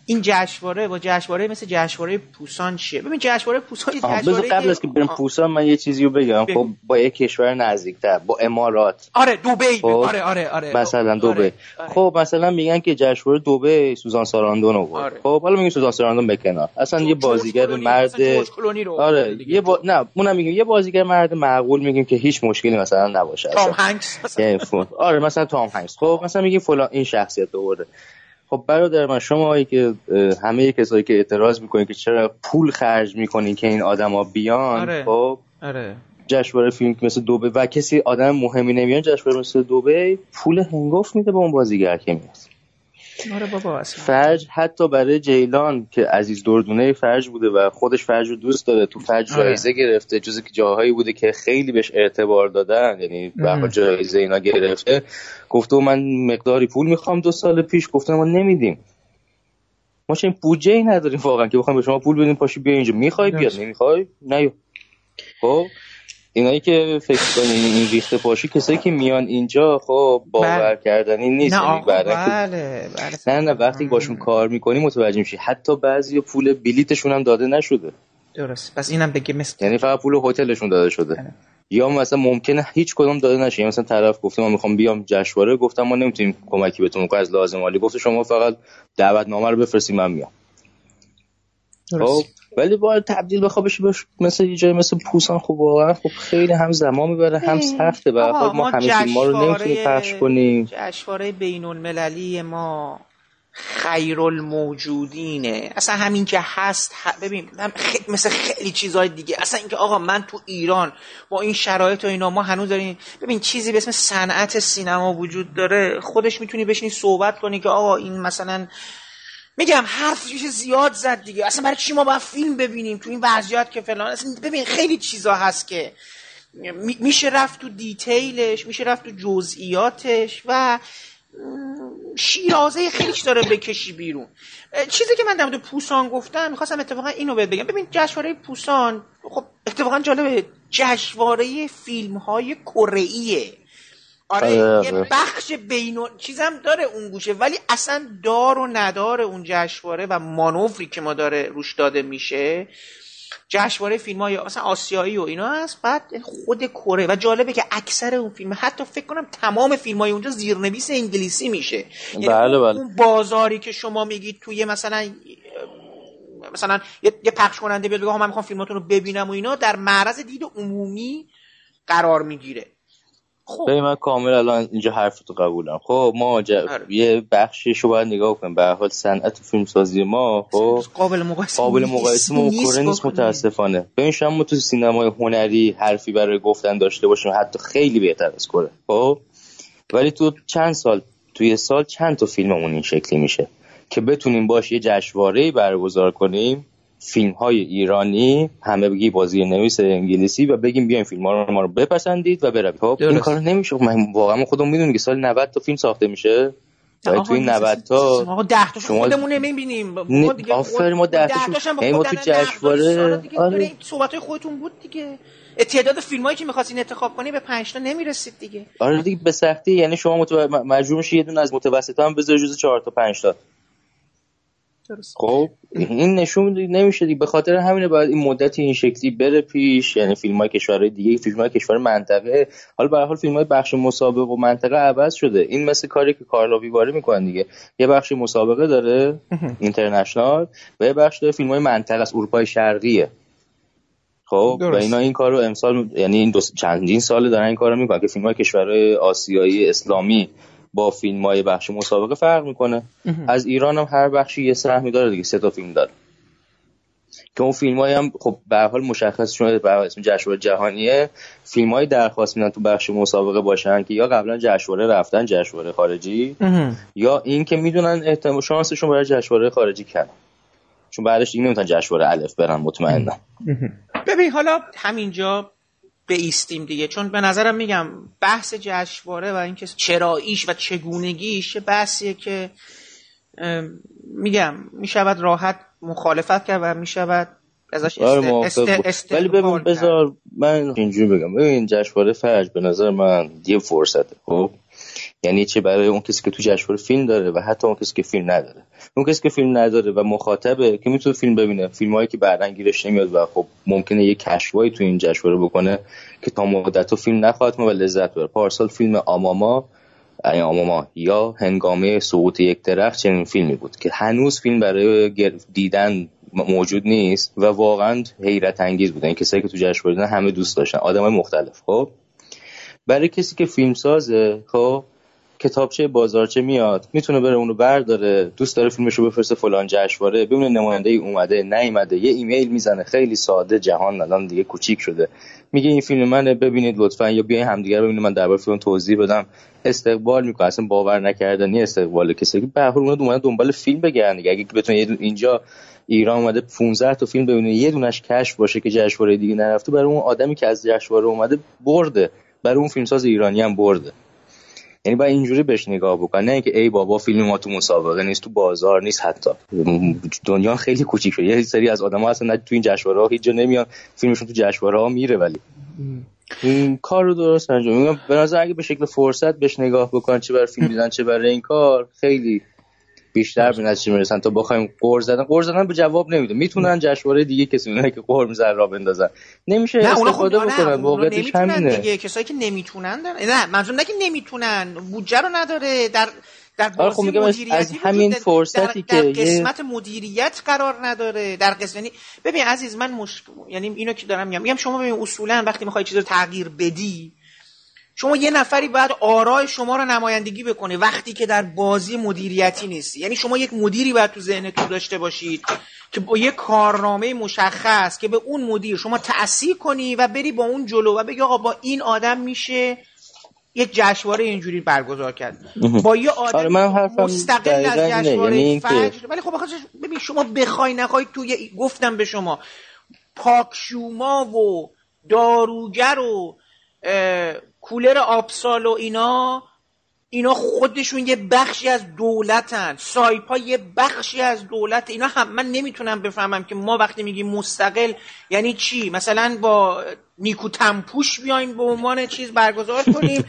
این جشنواره با جشنواره مثل جشنواره پوسان چیه. ببین جشنواره پوسان جشنواره قبل از که بریم پوسان من یه چیزیو بگم. خب با یک کشور نزدیکتر، با امارات، آره دبی خب. آره آره آره مثلا دبی آره. خب مثلا میگن که جشنواره دبی سوزان ساراندون آورد آره. خب حالا میگن سوزان ساراندون بکنار اصلا جو، یه بازیگر مرد آره یه با... نه اونم میگیم یه بازیگر مرد معقول میگیم که هیچ مشکلی مثلا نباشه. تام هنکس آره مثلا تام هنکس خب مثلا میگیم فلان این شخصیت آورده. خب برادر من شماهایی که همه کسایی که اعتراض میکنین که چرا پول خرج میکنین که این آدما بیان آره، خب آره جشنواره فیلم مثل دبی و کسی آدم مهمی نمیان جشنواره مثل دبی پول هنگفت میده به اون بازیگر که میاد. آره بابا اصلا فرج حتی برای جیلان که عزیز دردونه فرج بوده و خودش فرج رو دوست داره تو فرج آره. جایزه گرفته، جزو جاهایی بوده که خیلی بهش اعتبار دادن، یعنی واقعا جایزه اینا گرفته. گفته من مقداری پول میخوام دو سال پیش گفتم ما نمیدیم، ما چه بودجه ای نداریم واقعا که بخوام به شما پول بدیم پاشی بیا اینجا، میخوای بیا نمیخوای نه. خب اینایی که فکر کنین این ریخته پاشی کسایی که میان اینجا خب باور کردنی نیست. نه بله نه نه وقتی باشون کار میکنی متوجه میشی حتی بعضی پول بلیتشون هم داده نشده. درست. پس اینم بگه مثل یعنی فقط پول هتلشون داده شده نه. یا مثلا ممکنه هیچ کدوم داده نشه، یا مثلا طرف گفته ما میخوام بیام جشنواره گفتم ما نمیتونیم کمکی بهتون کنیم از لازم مالی، گفته شما فقط دعوتنامه رو بفرستید من میام. درست. ولی باید تبدیل به خوابش بش... مثل یه جای مثل پوسان خوب واقعا خب خیلی هم زمان میبره هم سخته و خب ما همه فیلم‌ها رو نمیتونیم پخش کنیم. جشنواره بین المللی ما خیرالموجودینه، اصلا همین که هست ه... ببین خی... مثل خیلی چیزهای دیگه، اصلا اینکه آقا من تو ایران با این شرایط و اینا ما هنوز داریم ببین چیزی به اسم صنعت سینما وجود داره، خودش میتونی بشینی صحبت کنی که آقا این مثلا میگم حرفش زیاد زد دیگه، اصلا برای چی ما باید فیلم ببینیم تو این وضعیت که فلان، اصلا ببین خیلی چیزا هست که می... میشه رفت تو دیتیلش، میشه رفت تو جزئیاتش و شیرازه خیلیش داره بکشی بیرون. چیزی که من در مورد پوسان گفتم میخواستم اتفاقا اینو بهت بگم. ببین جشنواره پوسان خب اتفاقا جالبه، جشنواره فیلم‌های کره‌ایه. آره یه بخش بینون چیزم داره اون گوشه، ولی اصلا دار و نداره اون جشنواره و مانوری که ما داره روش داده میشه جشنواره فیلم‌های مثلا آسیایی و اینا هست، بعد خود کره. و جالبه که اکثر اون فیلم حتی فکر کنم تمام فیلم‌های اونجا زیرنویس انگلیسی میشه. بله بله. اون بازاری که شما میگید توی مثلا مثلا یه, یه پخش کننده بیاد بگه من میخوام فیلماتون رو ببینم و اینا، در معرض دید عمومی قرار میگیره. خب من کامل الان اینجا حرفتو قبولم. خب ما یه بخشیشو باید نگاه کنیم، به هر حال صنعت فیلمسازی ما خب قابل مقایسه قابل مقایسه ما کره نیست متاسفانه. ببین شما تو سینمای هنری حرفی برای گفتن داشته باشیم حتی خیلی بهتر از کره، خب ولی تو چند سال توی سال چند تا فیلممون این شکلی میشه که بتونیم باش یه جشنواره‌ای برگزار کنیم، فیلم‌های ایرانی همه بگی بازی نویس انگلیسی و بگیم بیاین فیلم‌ها رو ما رو بپسندید و برید. خب این کارو نمیشه. من واقعا خودم میدونم که سال نود تا فیلم ساخته میشه ولی تو این نود تا ما ده تا خودمون نمیبینیم. ما دیگه آفر ما ده تاشون ما تو جشنواره آره صحبتای خودتون بود دیگه، تعداد فیلمایی که می‌خواستین انتخاب کنی به پنج تا نمی‌رسید دیگه. آره دیگه به سختی، یعنی شما مجبور می‌شی یه دونه از متوسطا هم بذاری جزو چهار تا پنج تا. خب این نشون نمیشه دیگه. به خاطر همینه باید این مدتی این شکلی بره پیش، یعنی فیلم‌های کشورهای دیگه، فیلم‌های کشور منطقه. حالا به هر حال فیلم‌های بخش مسابقه و منطقه عوض شده. این مثل کاری که کارلووی واری میکنن دیگه، یه بخش مسابقه داره اینترنشنال و یه بخش داره فیلم‌های منطقه از اروپای شرقیه. خب و اینا این کارو امسال یعنی این دو چندین ساله دارن این کارو میکنن که فیلم‌های کشورهای آسیایی اسلامی با فیلم‌های بخش مسابقه فرق میکنه. از ایران هم هر بخشی یه سهمی داره دیگه، سه تا فیلم داره که اون فیلم‌های هم خب به هر حال مشخص شده به اسم جشنواره جهانیه. فیلم‌های درخواست میدن تو بخش مسابقه باشن که یا قبلا جشنواره رفتن جشنواره خارجی یا این که میدونن احتمال شانسشون برای جشنواره خارجی کنه، چون بعدش دیگه نمیتونن جشنواره الف برن مطمئنا. ببین حالا همینجا بیستیم دیگه، چون به نظرم میگم بحث جشنواره و اینکه چراییش و چگونگیش بحثیه که میگم میشود راحت مخالفت کرد و میشود ازش است است. ولی ببین بذار من اینجوری بگم، ببین جشنواره فجر به نظر من یه فرصته. خب یعنی چه برای اون کسی که تو جشنواره فیلم داره و حتی اون کسی که فیلم نداره، اون کسی که فیلم نداره و مخاطبه که میتونه فیلم ببینه، فیلمایی که بعداً گیرش نمیاد و خب ممکنه یه کشفایی تو این جشنواره بکنه که تا مدت‌ها فیلم نخواهد ما و لذت ببره. پارسال فیلم آماما یعنی آماما یا هنگامه سقوط یک درخت چنین فیلمی بود که هنوز فیلم برای دیدن موجود نیست و واقعاً حیرت انگیز بود. این کسایی که تو جشنواره بودن همه دوست داشتن، آدمای مختلف. خب برای کسی که فیلمسازه خب کتابچه بازارچه میاد میتونه بره اونو برداره، دوست داره فیلمشو بفرسته فلان جشنواره، ببینه نماینده ای اومده نیومده، یه ایمیل میزنه. خیلی ساده جهان الان دیگه کوچیک شده، میگه این فیلم منه ببینید لطفا، یا بیاین همدیگه ببینید من درباره فیلم توضیح بدم. استقبال میکنه، اصلا باور نکردنی استقبال کسی که به هر حال اومده دنبال فیلم بگردن دیگه. اگه بتونه اینجا ایران اومده پانزده تا فیلم ببینه یه دونش کشف باشه که جشنواره دیگه نرفته، برای اون آدمی که از جشنواره اومده برده، برای اون فیلمساز ایرانی هم برده. یعنی باید اینجوری بهش نگاه بکن، نه اینکه ای بابا فیلم ما تو مسابقه نیست، تو بازار نیست. حتی دنیا خیلی کوچیک شده، یه سری از آدم‌ها اصلا تو این جشنواره‌ها هیچ جا نمیان، فیلمشون تو جشنواره‌ها میره. ولی این کار رو درست انجام میدن. به نظر اگه به شکل فرصت بهش نگاه بکن، چه برای فیلم دیدن چه برای این کار، خیلی بیشتر به نتیجه میرسن تا بخوایم قور زدن. قور زدن به جواب نمیده. میتونن جشنواره دیگه کسی اونایی که قور میزنن را بندازن، نمیشه استفاده بکنن. واقعیتش همینه دیگه. کسایی که نمیتونن دارن. نه منظورم نه که نمیتونن، بودجه رو نداره، در در بازی خب مدیریتی از همین فرصتی که در قسمت مدیریت قرار نداره. در قسمت یعنی ببین عزیز من مش... یعنی اینو که دارم میگم میگم شما ببین اصولا وقتی میخوای چیزا رو تغییر بدی شما یه نفری باید آرای شما رو نمایندگی بکنه وقتی که در بازی مدیریتی نیستی. یعنی شما یک مدیری باید تو ذهنتون داشته باشید که با یک کارنامه مشخص که به اون مدیر شما تأثیر کنی و بری با اون جلو و بگی آقا با این آدم میشه یک جشنواره اینجوری برگزار کرد. با یه آدم آره من مستقل از جشنواره فجر. ولی خب بخاطر ببین شما بخوای نخوای تو یه... گفتم به شما پاکشوما و داروگر و اه... کولر آبسال و اینا اینا خودشون یه بخشی از دولتن، سایپا یه بخشی از دولت. اینا هم من نمیتونم بفهمم که ما وقتی میگیم مستقل یعنی چی؟ مثلا با نیکو تنپوش بیایم به عنوان چیز برگزار کنیم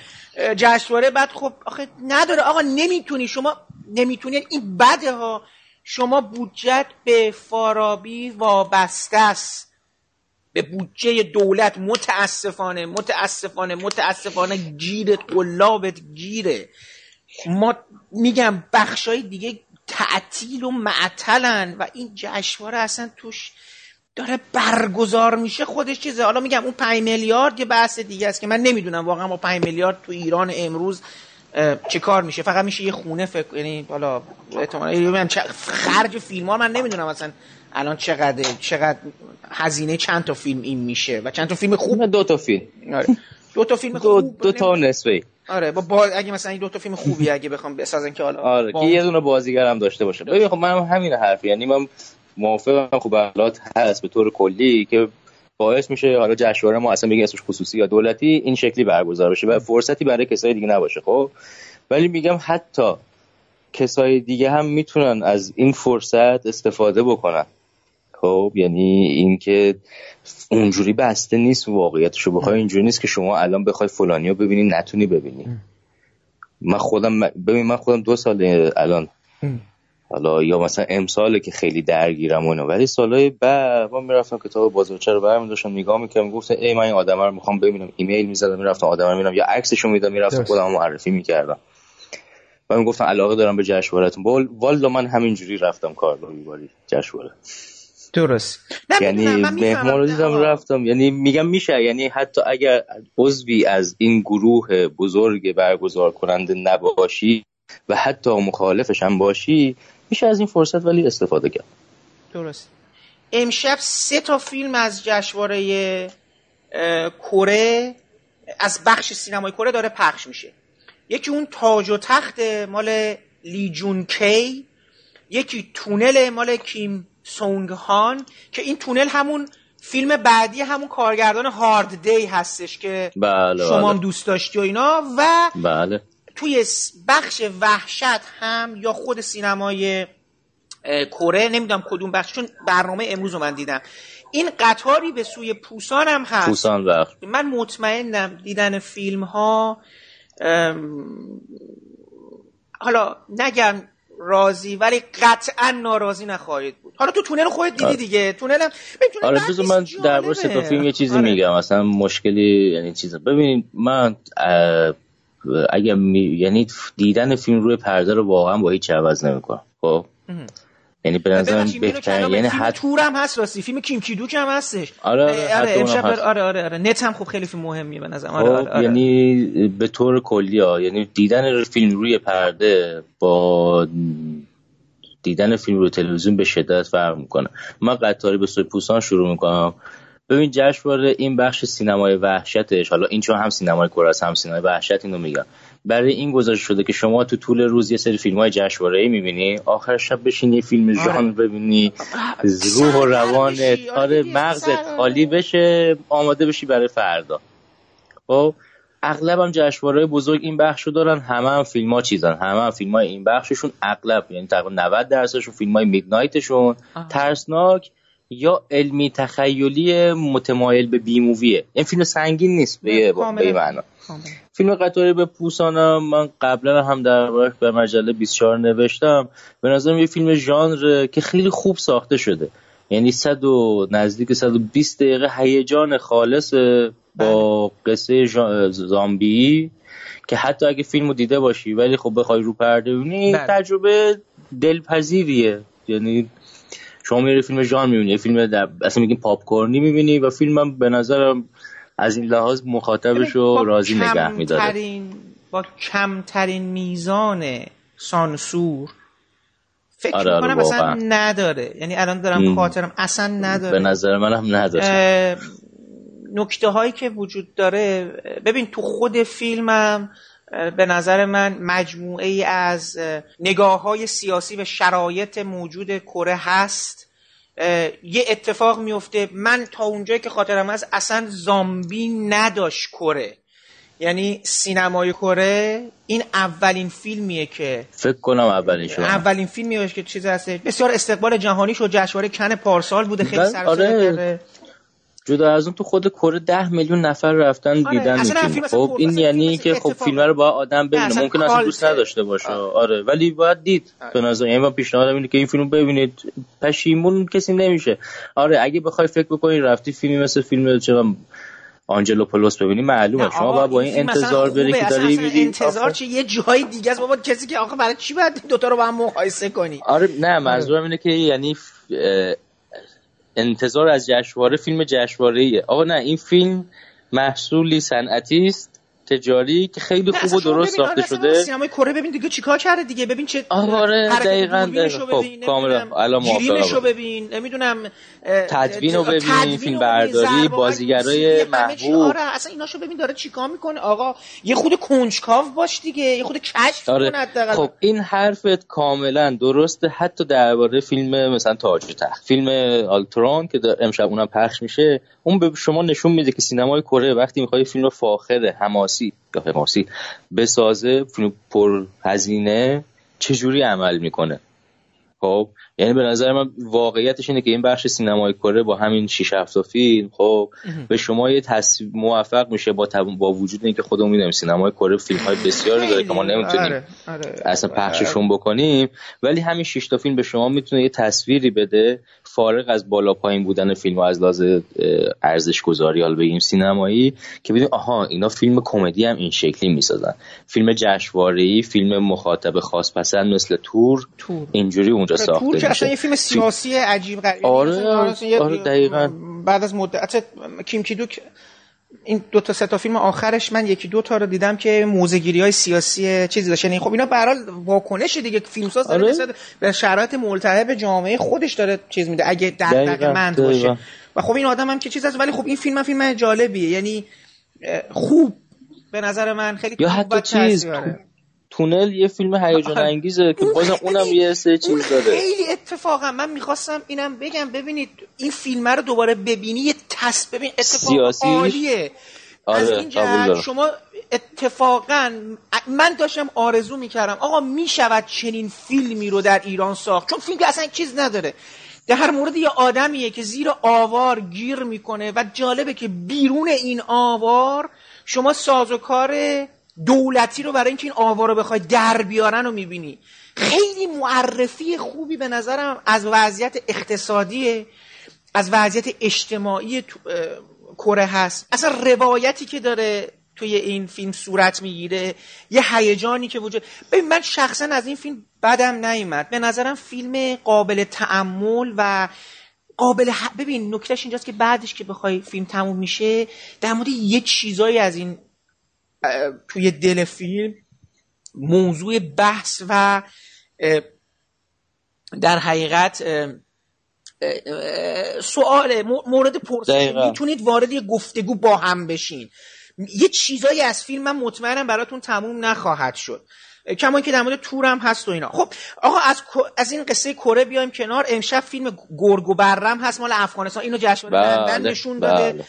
جشنواره بعد خب آخه نداره آقا نمیتونی شما نمیتونی این بده ها. شما بودجت به فارابی وابسته است، به بودجه دولت. متاسفانه متاسفانه متاسفانه گیرت قلابت گیره. ما میگم بخشای دیگه تعطیل و معطلن و این جشنواره اصلا توش داره برگزار میشه خودش چیزه. حالا میگم اون پنج میلیارد یه بحث دیگه است که من نمیدونم واقعا با پنج میلیارد تو ایران امروز چه کار میشه. فقط میشه یه خونه فکر یعنی حالا احتمالاً خرج فیلم ها من نمیدونم اصلا الان چقدر چقدر هزینه چند تا فیلم این میشه و چند تا فیلم خوب. دو تا فیلم آره دو تا فیلم خوب دو, دو تا نسبی آره با, با اگه مثلا این دو تا فیلم خوبی اگه بخوام بسازن که حالا آره که یه دونه بازیگر هم داشته باشه. ببین خب منم همین حرفی یعنی من موافقم. خب حالات هست به طور کلی که باعث میشه حالا جشنواره ما اصلا بگیم اسمش خصوصی یا دولتی این شکلی برگزار بشه و فرصتی برای کسای دیگه نباشه. خب ولی میگم حتی کسای دیگه هم میتونن از این فرصت استفاده بکنن. خب یعنی این که اونجوری بسته نیست واقعیتشو بخوای اینجوری نیست که شما الان بخوای فلانیو ببینی نتونی ببینی. من خودم ببین من خودم دو سال الان حالا یا مثلا امساله که خیلی درگیرم اونو ولی سالهای بعد من میرفتم کتاب بازوچه رو برمی داشتم نگاه میکردم گفتم ای من این آدم رو میخوام ببینم. ایمیل میزدم میرفتم آدم رو میبینم یا عکسشو میدادم میرفتم خودم معرفی میکردم و میگفتم علاقه دارم به جشنوارهتون. والله من همینجوری رفتم کارلووی واری جشنواره درست. یعنی مهمان رو دیدم رفتم. یعنی میگم میشه یعنی حتی اگر عضوی از این گروه بزرگ برگزار کننده نباشی و حتی مخالفش هم باشی میشه از این فرصت ولی استفاده کرد. درست. امشب سه تا فیلم از جشنواره کره از بخش سینمای کره داره پخش میشه. یکی اون تاج و تخت مال لی جون کی، یکی تونل مال کیم سونگهان که این تونل همون فیلم بعدی همون کارگردان هارد دی هستش که بله شما بله. دوست داشتی و اینا و بله. توی بخش وحشت هم یا خود سینمای کره نمیدونم کدوم بخش چون برنامه امروز رو من دیدم این قطاری به سوی پوسان هم هست. پوسان بخش من مطمئنم دیدن فیلم ها حالا نگم راضی ولی قطعا ناراضی نخواهید بود. حالا تو تونل خودت دیدی دیگه. تونل هم آره بذار من درباره سه تا فیلم یه چیزی آره. میگم مثلا مشکلی یعنی چیزا ببینید من اگه می... یعنی دیدن فیلم روی پرده رو واقعا با هیچ عوض نمیکنم. خب یعنی به نظرم بهتره یعنی حد تورم هست راستی فیلم کیم کیدوک هم هستش آره آره امشب آره آره آره, آره. نت هم خب خیلی فیلم مهمیه به نظرم آره, آره, آره یعنی به طور کلی ها یعنی دیدن فیلم روی پرده با دیدن فیلم روی تلویزیون به شدت فرق میکنه. من قطاری به سوی پوسان شروع میکنم. ببین جشنواره این بخش سینمای وحشتش حالا این چون هم سینمای کره هم سینمای وحشت اینو میگم برای این گزارش شده که شما تو طول روز یه سری فیلم‌های جشنواره‌ای می‌بینی آخر شب بشین یه فیلم ژانر ببینی روح و روانت آره مغزت خالی بشه آماده بشی برای فردا. خب اغلب هم جشنواره‌های بزرگ این بخشو دارن. همه هم فیلم‌ها چیزن همه هم فیلم‌های این بخششون اغلب یعنی تقریبا نود درصدشون فیلم‌های میدنایتشون ترسناک یا علمی تخیلی متمایل به بی موویه. این فیلم سنگین نیست به به معنا. فیلم قطاری به پوسانم من قبلا هم دربارش به مجله بیست و چهار نوشتم. به نظرم یه فیلم ژانر که خیلی خوب ساخته شده یعنی صد و نزدیک صد و بیست دقیقه هیجان خالص با قصه زامبی که حتی اگه فیلمو دیده باشی ولی خب بخوای رو پرده ببینی تجربه دلپذیریه. یعنی شما میری فیلم ژان میبینی، فیلم در... اصلا میگیم پاپ کورنی میبینی و فیلمم به نظرم از این لحاظ مخاطبشو راضی نگه میداره. کمترین... با کمترین میزان سانسور فکر آره میکنم آره اصلا نداره. یعنی الان دارم خاطرم اصلا نداره، به نظر من هم نداره. نکته هایی که وجود داره، ببین تو خود فیلمم به نظر من مجموعه ای از نگاه های سیاسی به شرایط موجود کره هست. یه اتفاق میفته، من تا اونجایی که خاطرم هست اصلا زامبی نداشت کره. یعنی سینمای کره این اولین فیلمیه که فکر کنم اولین شو اولین فیلمیه که چیز هسته بسیار استقبال جهانی شد. جشنواره کن پارسال بوده، خیلی سرسره کرده. آره. جدا از اون تو خود کره ده میلیون نفر رفتن آره. دیدن فیلم. خب این اصلا یعنی اصلا که خب فیلم رو باید آدم ببینه، ممکن اصلا دوست نداشته باشه آره. آره ولی باید دید آره. به نظر من پیشنهاد اینه که این فیلمو ببینید، پشیمون کسی نمیشه. آره اگه بخوای فکر بکنی رفتی فیلمی مثل فیلم چرا آنجلو پولوس ببینی معلومه شما باید با این انتظار بری که داری می‌بینی. انتظار چه یه جای دیگه است بابا، کسی که آخه برای چی باید دو تا رو با هم مقایسه کنی. آره نه منظورم اینه که یعنی انتظار از جشنواره فیلم جشنواره‌ایه. آقا نه، این فیلم محصولی صنعتی است، تجاری که خیلی خوب و درست ساخته شده. سینمای کره ببین دیگه چیکار کرده دیگه، ببین چه آره دقیقاً خب کاملا الان موافقم. ببین نمیدونم تدوینو ببین، فیلم برداری، بازیگرای محبوب، آره اصلا ایناشو ببین داره چیکار میکنه. آقا یه خود کنجکاو باش دیگه، یه خود کشف کن حداقل. خب این حرفت کاملا درسته، حتی درباره فیلم مثلا تاج و تخت، فیلم آلترون که امشب اونم پخش میشه، اون به شما نشون میده که سینمای کره وقتی میخواد فیلم فاخر حماسی ماسی بسازه، فیلم پر هزینه چجوری عمل میکنه. خب یعنی به نظر من واقعیتش اینه که این بخش سینمای کره با همین شش هفت فیلم خب به شما یه تصویر موفق میشه با تب... با وجود اینکه خودمون میدونیم سینمای کره فیلم‌های بسیاری داره که ما نمیتونیم آره، آره، اصلا پخششون بکنیم، ولی همین شش تا فیلم به شما میتونه یه تصویری بده فارغ از بالا پایین بودن فیلم و از لحاظ ارزش گذاری حال بگیم سینمایی، که ببینید آها اینا فیلم کمدی هم این شکلی میسازن، فیلم جشنواره‌ای، فیلم مخاطب خاص پسند مثل تور, تور. اینجوری اونجا ساخته میشه. اصلا یه فیلم سیاسی عجیب غریبه. آره, آره, آره دقیقاً. بعد از مدت کیم کیدوک این دو تا سه تا فیلم آخرش من یکی دو تا رو دیدم که موزه‌گیری‌های سیاسی چیزی داشت. یعنی خب اینا به هر حال واکنش دیگه فیلمساز داره آره. به شرایط ملتهب جامعه خودش داره چیز میده اگه دغدغه‌مند باشه. و خب این آدم هم که چیز هست، ولی خب این فیلم هم فیلم جالبیه. یعنی خوب به نظر من خیلی خوب تاثیره. تونل یه فیلم هیجان انگیزه که بازم اونم یه سه چیز داره. خیلی اتفاقا من میخواستم اینم بگم، ببینید این فیلم رو دوباره ببینی یه تست ببین اتفاق عالیه. آره، از این جهت شما اتفاقا من داشتم آرزو میکردم آقا میشود چنین فیلمی رو در ایران ساخت، چون فیلم اصلا چیز نداره، در مورد یه آدمیه که زیر آوار گیر میکنه و جالبه که بیرون این آوار شما سازوکار دولتی رو برای اینکه این آوارو بخوای در بیارن رو میبینی. خیلی معرفی خوبی به نظرم از وضعیت اقتصادی، از وضعیت اجتماعی کره هست. اصلا روایتی که داره توی این فیلم صورت میگیره، یه هیجانی که وجود. ببین من شخصا از این فیلم بدم نیامد، به نظرم فیلم قابل تأمل و قابل ح... ببین نکتهش اینجاست که بعدش که بخوای فیلم تموم میشه در مورد یه چیزایی از این توی دل فیلم موضوع بحث و در حقیقت سوال مورد پرسش میتونید وارد یه گفتگو با هم بشین. یه چیزایی از فیلم من مطمئنم براتون تموم نخواهد شد، کما که در مورد تورم هست و اینا. خب آقا از از این قصه کره بیایم کنار. امشب فیلم گرگ و برم هست مال افغانستان، اینو جشنواره لندن نشون داده.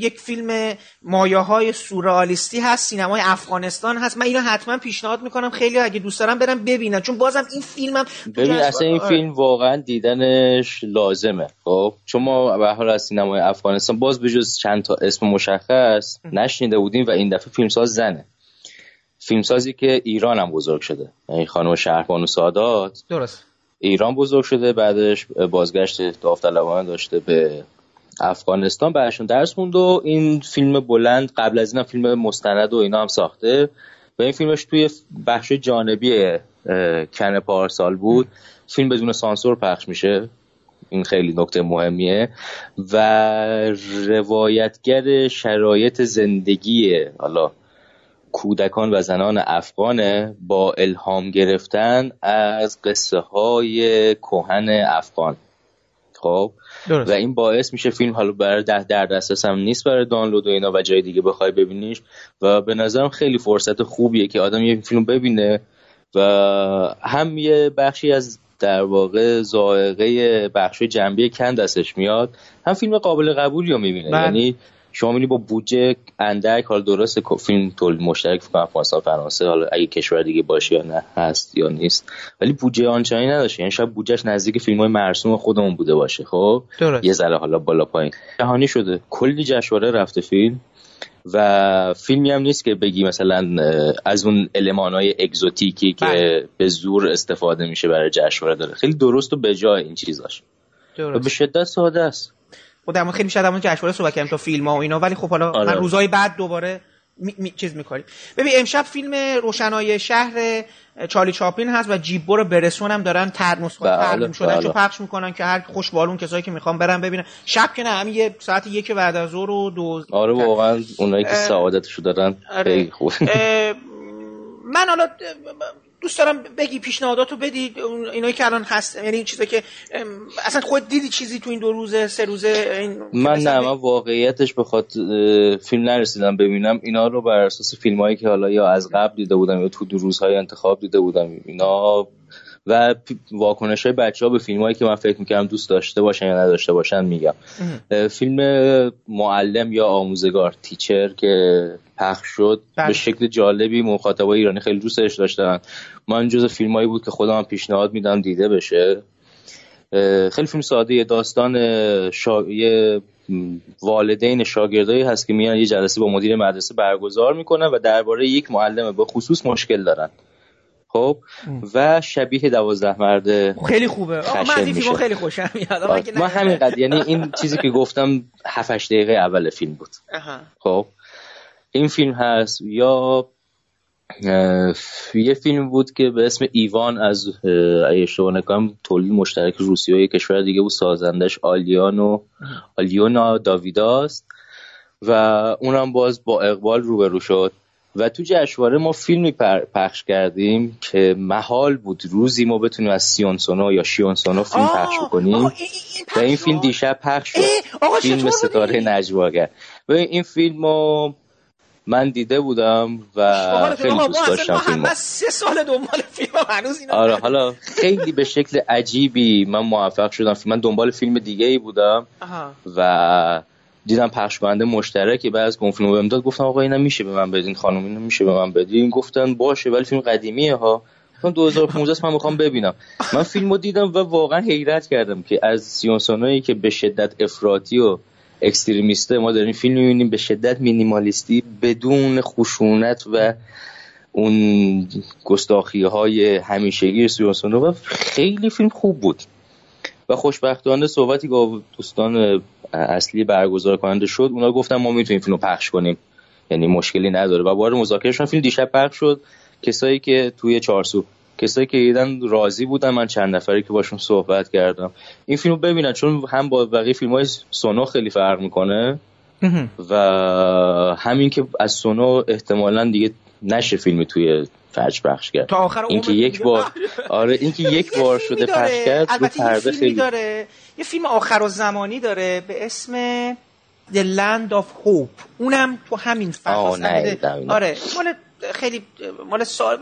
یک فیلم مایه‌های سورئالیستی هست، سینمای افغانستان هست. من اینو حتما پیشنهاد میکنم، خیلی اگه دوست دارم برم ببینن، چون بازم این فیلمم ببین اصلا این فیلم واقعا دیدنش لازمه. خب چون ما به هر حال سینمای افغانستان باز بجز چند تا اسم مشخص نشنیده بودیم و این دفعه فیلمساز زنه، فیلمسازی که ایران هم بزرگ شده، یعنی خانم شهربانو سادات درست ایران بزرگ شده، بعدش بازگشت داوطلبانه داشته به افغانستان برشون درس خوند و این فیلم بلند قبل از اینم فیلم مستند و اینا هم ساخته و این فیلمش توی بخش جانبی کن پارسال بود. فیلم بدون سانسور پخش میشه، این خیلی نکته مهمیه. و روایتگر شرایط زندگی حالا کودکان و زنان افغانه با الهام گرفتن از قصه های کهن افغان. خب درست. و این باعث میشه فیلم حالا برای ده در دسترس هم نیست برای دانلود و اینا و جای دیگه بخوای ببینیش و به نظرم خیلی فرصت خوبیه که آدم یه فیلم ببینه و هم یه بخشی از در واقع ذائقه بخش جنبی کند دستش میاد، هم فیلم قابل قبولی رو میبینه. یعنی شما میبینی با بودجه اندک، حالا درست فیلم تولید مشترک فکر کنم فرانسه فرانسه حالا اگه کشور دیگه باشه یا نه هست یا نیست، ولی بودجه آنچنانی نداشته. یعنی شاید بودجهش نزدیک فیلم‌های مرسوم خودمون بوده باشه. خب یه ذره حالا بالا پایین جهانی شده، کلی جشنواره رفته فیلم و فیلمی هم نیست که بگی مثلا از اون المان‌های اگزوتیکی بره. که به زور استفاده میشه برای جشنواره داره، خیلی درست و به جای این چیزاش و به شدت ساده است. خودم خیلی شاید همون جشنواره صحبت کردم تا فیلم ها و اینا، ولی خب حالا آره. روزهای بعد دوباره می، می، چیز می‌کنیم. ببین امشب فیلم روشنای شهر چارلی چاپلین هست و جیبور برسون هم دارن ترنسخه ترجمه شده چون پخش میکنن که هر خوشبالون کسایی که میخوان برن ببینن. شب که نه، همین یه ساعت یک بعد از ظهر و دو. آره واقعا اونایی که سعادتشو دارن خیلی خوب. من حالا دوست دارم بگی پیشنهاداتو بدی، اینایی که الان هست، یعنی چیزایی که اصلا خود دیدی چیزی تو این دو روزه سه روزه این من نه من واقعیتش بخواد فیلم نرسیدم ببینم. اینا رو بر اساس فیلمایی که حالا یا از قبل دیده بودم یا تو دو روزهای انتخاب دیده بودم اینا و واکنش‌های بچه‌ها به فیلمایی که من فکر می‌کردم دوست داشته باشن یا نداشته باشن میگم. فیلم معلم یا آموزگار تیچر که پخش شد بلد. به شکل جالبی مخاطبای ایرانی خیلی دوستش داشتن. من جزو فیلمایی بود که خودم پیشنهاد میدم دیده بشه. خیلی فیلم ساده، داستان شا... یه والدین شاگردایی هست که میان یه جلسه با مدیر مدرسه برگزار میکنن و درباره یک معلم به خصوص مشکل دارن. خب و شبیه دوازده مرد خیلی خوبه. آه من این فیلمو خیلی خوشم میاد. من که من همینقدر یعنی این چیزی که گفتم هفت هشت دقیقه اول فیلم بود. آها. خب این فیلم هست. یا یه فیلم بود که به اسم ایوان از اگه اشتباه نکنم تولید مشترک روسیه و یک کشور دیگه بود، سازندش آلیانو آلیونا داویداست و اونم باز با اقبال روبرو شد و تو جشنواره ما فیلمی پخش کردیم که محال بود روزی ما بتونیم از سیونسونو یا شیونسونو فیلم آه، پخش کنیم. این و این فیلم دیشب پخش شد. فیلم ستاره نجواگر. و این فیلمو من دیده بودم و خیلی دوست داشتم فیلمو. من سه سال دنبال فیلمم هنوز اینو. آره حالا خیلی به شکل عجیبی من موفق شدم. من دنبال فیلم دیگه‌ای بودم و دیدم پخش کننده مشترکی بعضی اون فیلمو بهم داد، گفتم آقا اینا میشه به من بدین، خانم اینا میشه به من بدین، گفتن باشه ولی فیلم قدیمیه ها، گفتم دو هزار و پانزده است من میخوام ببینم. من فیلمو دیدم و واقعا حیرت کردم که از سیونسونایی که به شدت افراطی و اکستریمیسته ما داریم فیلم میبینیم به شدت مینیمالیستی بدون خشونت و اون گستاخی‌های همیشگی سیونسونو و خیلی فیلم خوب بود. و خوشبختانه صحبتی که دوستان اصلی برگزار کننده شد اونا گفتن ما میتونیم فیلمو پخش کنیم، یعنی مشکلی نداره و بار مذاکرهشون فیلم دیشب پخش شد. کسایی که توی چارسو کسایی که دیدن راضی بودن، من چند نفری که باشون صحبت کردم این فیلمو ببینن چون هم با بقیه فیلم‌های سونو خیلی فرق میکنه و همین که از سونو احتمالاً دیگه نشه فیلمی توی پخش پخش کرد تا آخر این که یک بار آره این که یک بار شده پخش کرد رو پرده خیلی داره. یه فیلم آخرالزمانی داره به اسم The Land of Hope، اونم تو همین فاز بوده. آره مال خیلی مال سال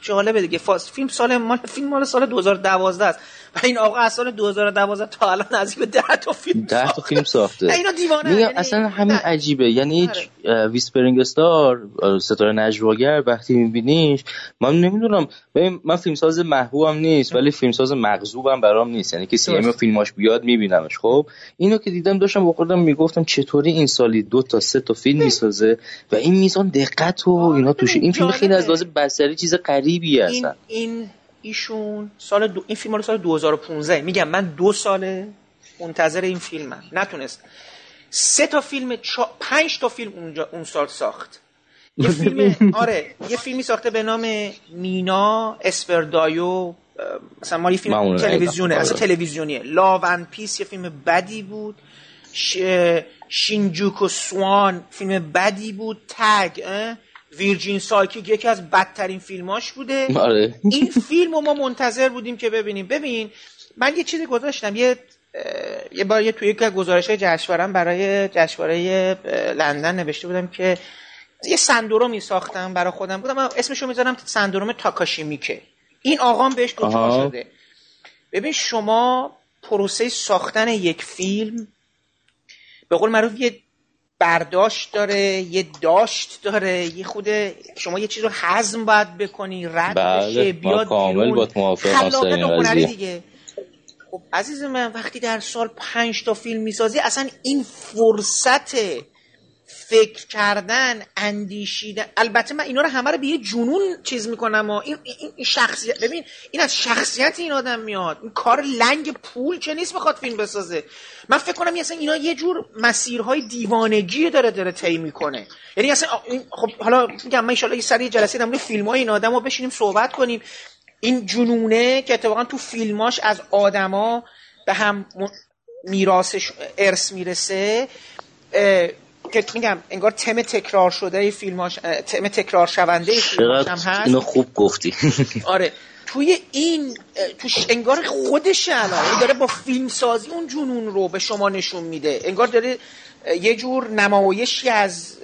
جالبه دیگه، فاز فیلم سال مال فیلم مال سال دو هزار و دوازده است و این آقا از سال دو هزار و دوازده تا الان نزدیک ده تا فیلم ده تا فیلم ساخته. اینا دیوانه میگم اصلا همین نه. عجیبه یعنی ویسپرینگ استار ستاره نجواگر وقتی میبینیش من نمیدونم من فیلمساز محبوبم نیست ولی فیلمساز مغضوبم برام نیست، یعنی که سینما فیلماش بیاد میبینمش. خب اینو که دیدم داشتم با خودم میگفتم چطوری این سالی دو تا سه تا فیلم میسازه و این میزان دقت و اینا توشه. این فیلم خیلی از لحاظ بصری چیز غریبیه اصلا. این ایشون سال دو... این فیلم مال سال دو هزار و پانزده، میگم من دو ساله منتظر این فیلمم، نتونست. سه تا فیلم چا... پنج تا فیلم اونجا اون سال ساخت. یه فیلم آره یه فیلمی ساخته به نام مینا اسپردایو، مثلا ما یه فیلم تلویزیونه، اصلا تلویزیونیه. لاون پیس یه فیلم بدی بود. ش... شینجوکو سوان فیلم بدی بود. تگ ویرجین سایکیک یکی از بدترین فیلماش بوده. آره. این فیلمو ما منتظر بودیم که ببینیم. ببین من یه چیزی گذاشتم، یه یه بار یه توی یک گزارش‌های جشنواره‌ام برای جشنواره لندن نوشته بودم که یه سندرومی ساختم برای خودم، بودم اسمشو میذارم سندروم تاکاشی میکه. این آقام بهش دچار شده. ببین شما پروسه ساختن یک فیلم به قول معروف یه برداشت داره، یه داشت داره، یه خود شما یه چیز رو هضم باید بکنی، رد بشه، بیاد بیرون. خلاقه تو هنری دیگه. خب عزیز من وقتی در سال پنج تا فیلم میسازی، اصلا این فرصت فکر کردن، اندیشیدن، البته من اینا رو همه رو به یه جنون چیز میکنم. این این شخصیت، ببین این از شخصیت این آدم میاد. این کار لنگ پول که نیست بخواد فیلم بسازه. من فکر کنم اصلا اینا یه جور مسیرهای دیوانگی داره داره طی میکنه. یعنی اصلا خب حالا میگم ان شاء الله یه سری جلسه در مورد فیلم‌های این آدمو بشینیم صحبت کنیم. این جنونه که اتفاقا تو فیلماش از آدما به هم میراثش ارث میرسه، که میگم انگار تم تکرار شده فیلماش، تم تکرار شونده فیلماش هم هست. اینو خوب گفتی. آره توی این توش انگار خودش الان داره با فیلم سازی اون جنون رو به شما نشون میده، انگار داره یه جور نمایشی از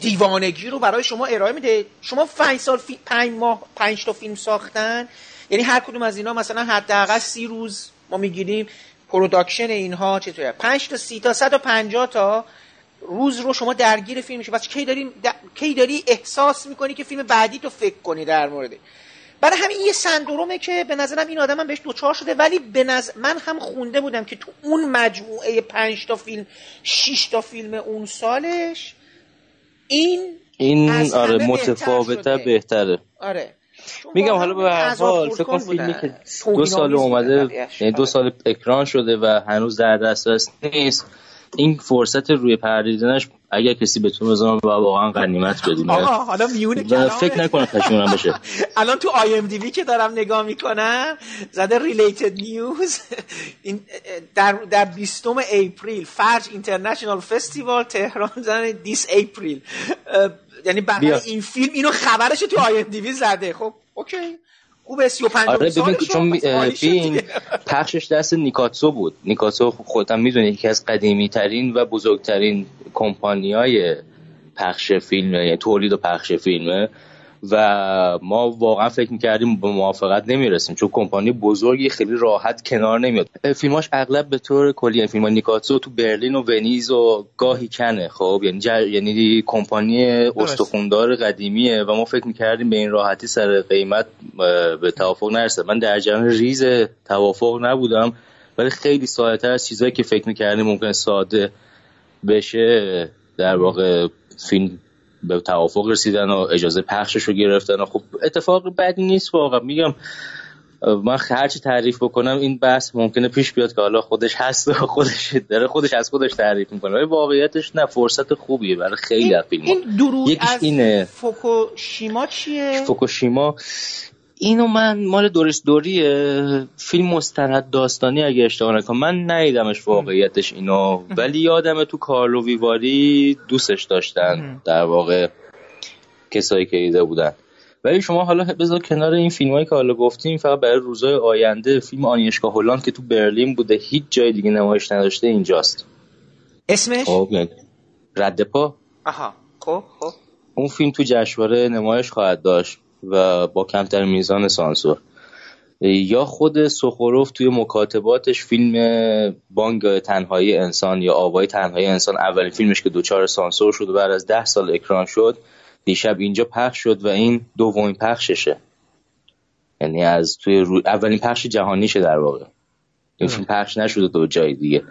دیوانگی رو برای شما ارائه میده. شما پنج سال فی... پنج ماه پنج تا فیلم ساختن، یعنی هر کدوم از اینا مثلا حداقل سی روز ما میگیریم پروداکشن اینها چطوره، پنج تا سی تا صد و پنجاه تا روز رو شما درگیر فیلم میشه. بس کی داری د... کی داری احساس میکنی که فیلم بعدی تو فکر کنی در مورد. برای همین یه سندرومه که به نظرم این آدم هم بهش دوچار شده. ولی به نظر من هم خونده بودم که تو اون مجموعه پنج تا فیلم، شش تا فیلم اون سالش این این آره متفاوته، بهتره. آره میگم حالا به هر حال فکر کنم فیلمی که دو سال اومده، یعنی دو سال اکران شده و هنوز در دسترس نیست، این فرصت روی پردیدنش اگر کسی بتونه بزنه واقعا غنیمت بدونه. آها حالا میونه کلام فکر نکنم پشیمونم بشه. الان تو آی ام دی وی که دارم نگاه میکنم زده ریلیتد نیوز، این در در بیستم اپریل فرج اینترنشنال فستیوال تهران زده بیستم اپریل، یعنی برای این فیلم اینو خبرش تو آی ام دی وی زده. خب اوکی خوبه. سی و پنج آره ببین چون فیلم پخشش دست نیکاتسو بود. نیکاتسو خودت هم میدونی یکی از قدیمی ترین و بزرگترین کمپانیای پخش فیلم، تولید و پخش فیلمه، و ما واقعا فکر می‌کردیم به موافقت نمی‌رسیم چون کمپانی بزرگی خیلی راحت کنار نمیاد. فیلماش اغلب به طور کلی فیلم‌ها نیکاتسو تو برلین و ونیز و گاهی کنه، خب یعنی جر... یعنی کمپانی استخوندار قدیمیه و ما فکر می‌کردیم به این راحتی سر قیمت به توافق نرسه. من در جریان ریز توافق نبودم، ولی خیلی ساده‌تر از چیزایی که فکر می‌کردیم ممکن ساده بشه در واقع فیلم به توافق رسیدن و اجازه پخشش رو گرفتن. و خب اتفاق بدی نیست واقعا. میگم من هرچی تعریف بکنم این بحث ممکنه پیش بیاد که حالا خودش هست و خودش داره خودش از خودش تعریف میکنه، ولی واقعیتش نه، فرصت خوبیه برای خیلی از فیلم‌ها. این درود از اینه. فوکوشیما چیه؟ فوکوشیما اینو من مال دوریس دوریه، فیلم مستند داستانی اگه اشتباه نکنم. من ندیدمش واقعیتش اینو، ولی یادمه تو کارلووی واری دوستش داشتن در واقع کسایی که دیده بودن. ولی شما حالا بذار کنار این فیلمایی که حالا گفتیم، فقط برای روزهای آینده فیلم آنیشکا هولند که تو برلین بوده هیچ جای دیگه نمایش نداشته اینجاست. اسمش رد پا. آها خب خب اون فیلم تو جشنواره نمایش خواهد داشت و با کمتر میزان سانسور. یا خود سخروف توی مکاتباتش فیلم بانگ تنهایی انسان یا آوای تنهایی انسان، اولین فیلمش که دوچار سانسور شد و بعد از ده سال اکران شد، دیشب اینجا پخش شد و این دومین پخششه، یعنی از توی رو... اولین پخش جهانیشه در واقع. این فیلم پخش نشده تو جای دیگه.